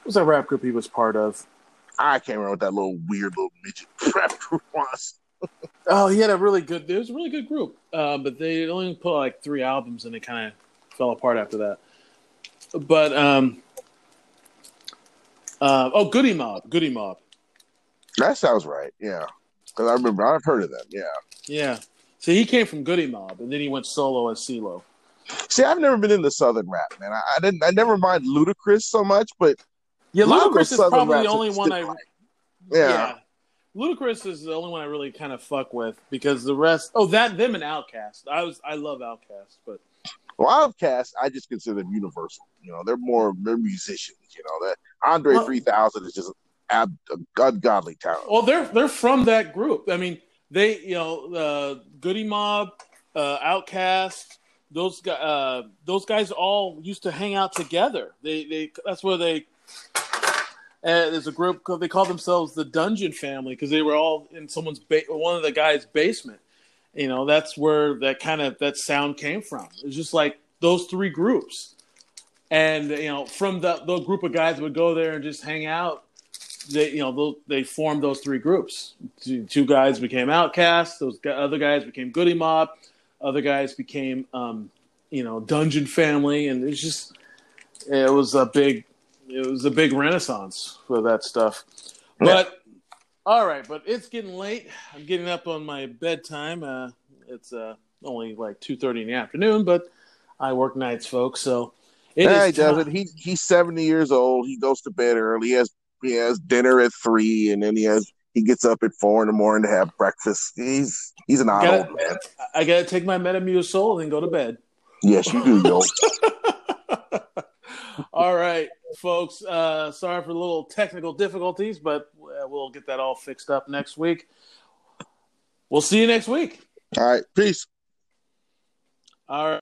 what was that rap group he was part of? I can't remember what that little weird little midget rap group was. Oh, he had a really good. It was a really good group, uh, but they only put like three albums, and it kind of fell apart after that. But um, uh, oh, Goody Mob, Goody Mob. That sounds right. Yeah, because I remember I've heard of them. Yeah. Yeah. So he came from Goody Mob, and then he went solo as CeeLo. See, I've never been into Southern rap, man. I, I didn't. I never mind Ludacris so much, but yeah, Ludacris is probably the only one I. Like. Yeah. yeah. Ludacris is the only one I really kind of fuck with because the rest. Oh, that them and Outkast. I was I love Outkast, but well, Outkast I just consider them universal. You know, they're more they're musicians. You know that Andre well, three thousand is just ab, a ungodly talent. Well, they're they're from that group. I mean, they you know uh, Goody Mob, uh, Outkast. Those guys, uh, those guys all used to hang out together. They, they that's where they. Uh, there's a group they call themselves the Dungeon Family because they were all in someone's ba- one of the guys' basement. You know, that's where that kind of that sound came from. It's just like those three groups, and you know, from the the group of guys that would go there and just hang out. They, you know, they formed those three groups. Two, two guys became Outkast. Those other guys became Goody Mob. Other guys became, um, you know, Dungeon Family, and it's just it was a big, it was a big renaissance for that stuff. Yeah. But all right, but it's getting late. I'm getting up on my bedtime. Uh, it's uh, only like two thirty in the afternoon, but I work nights, folks. So it no, is he doesn't. Time. He he's seventy years old. He goes to bed early. He has he has dinner at three, and then he has. He gets up at four in the morning to have breakfast. He's he's an odd gotta, old man. I gotta take my Metamucil and go to bed. Yes, you do, yo. All right, folks. Uh, sorry for the little technical difficulties, but we'll get that all fixed up next week. We'll see you next week. All right, peace. All right.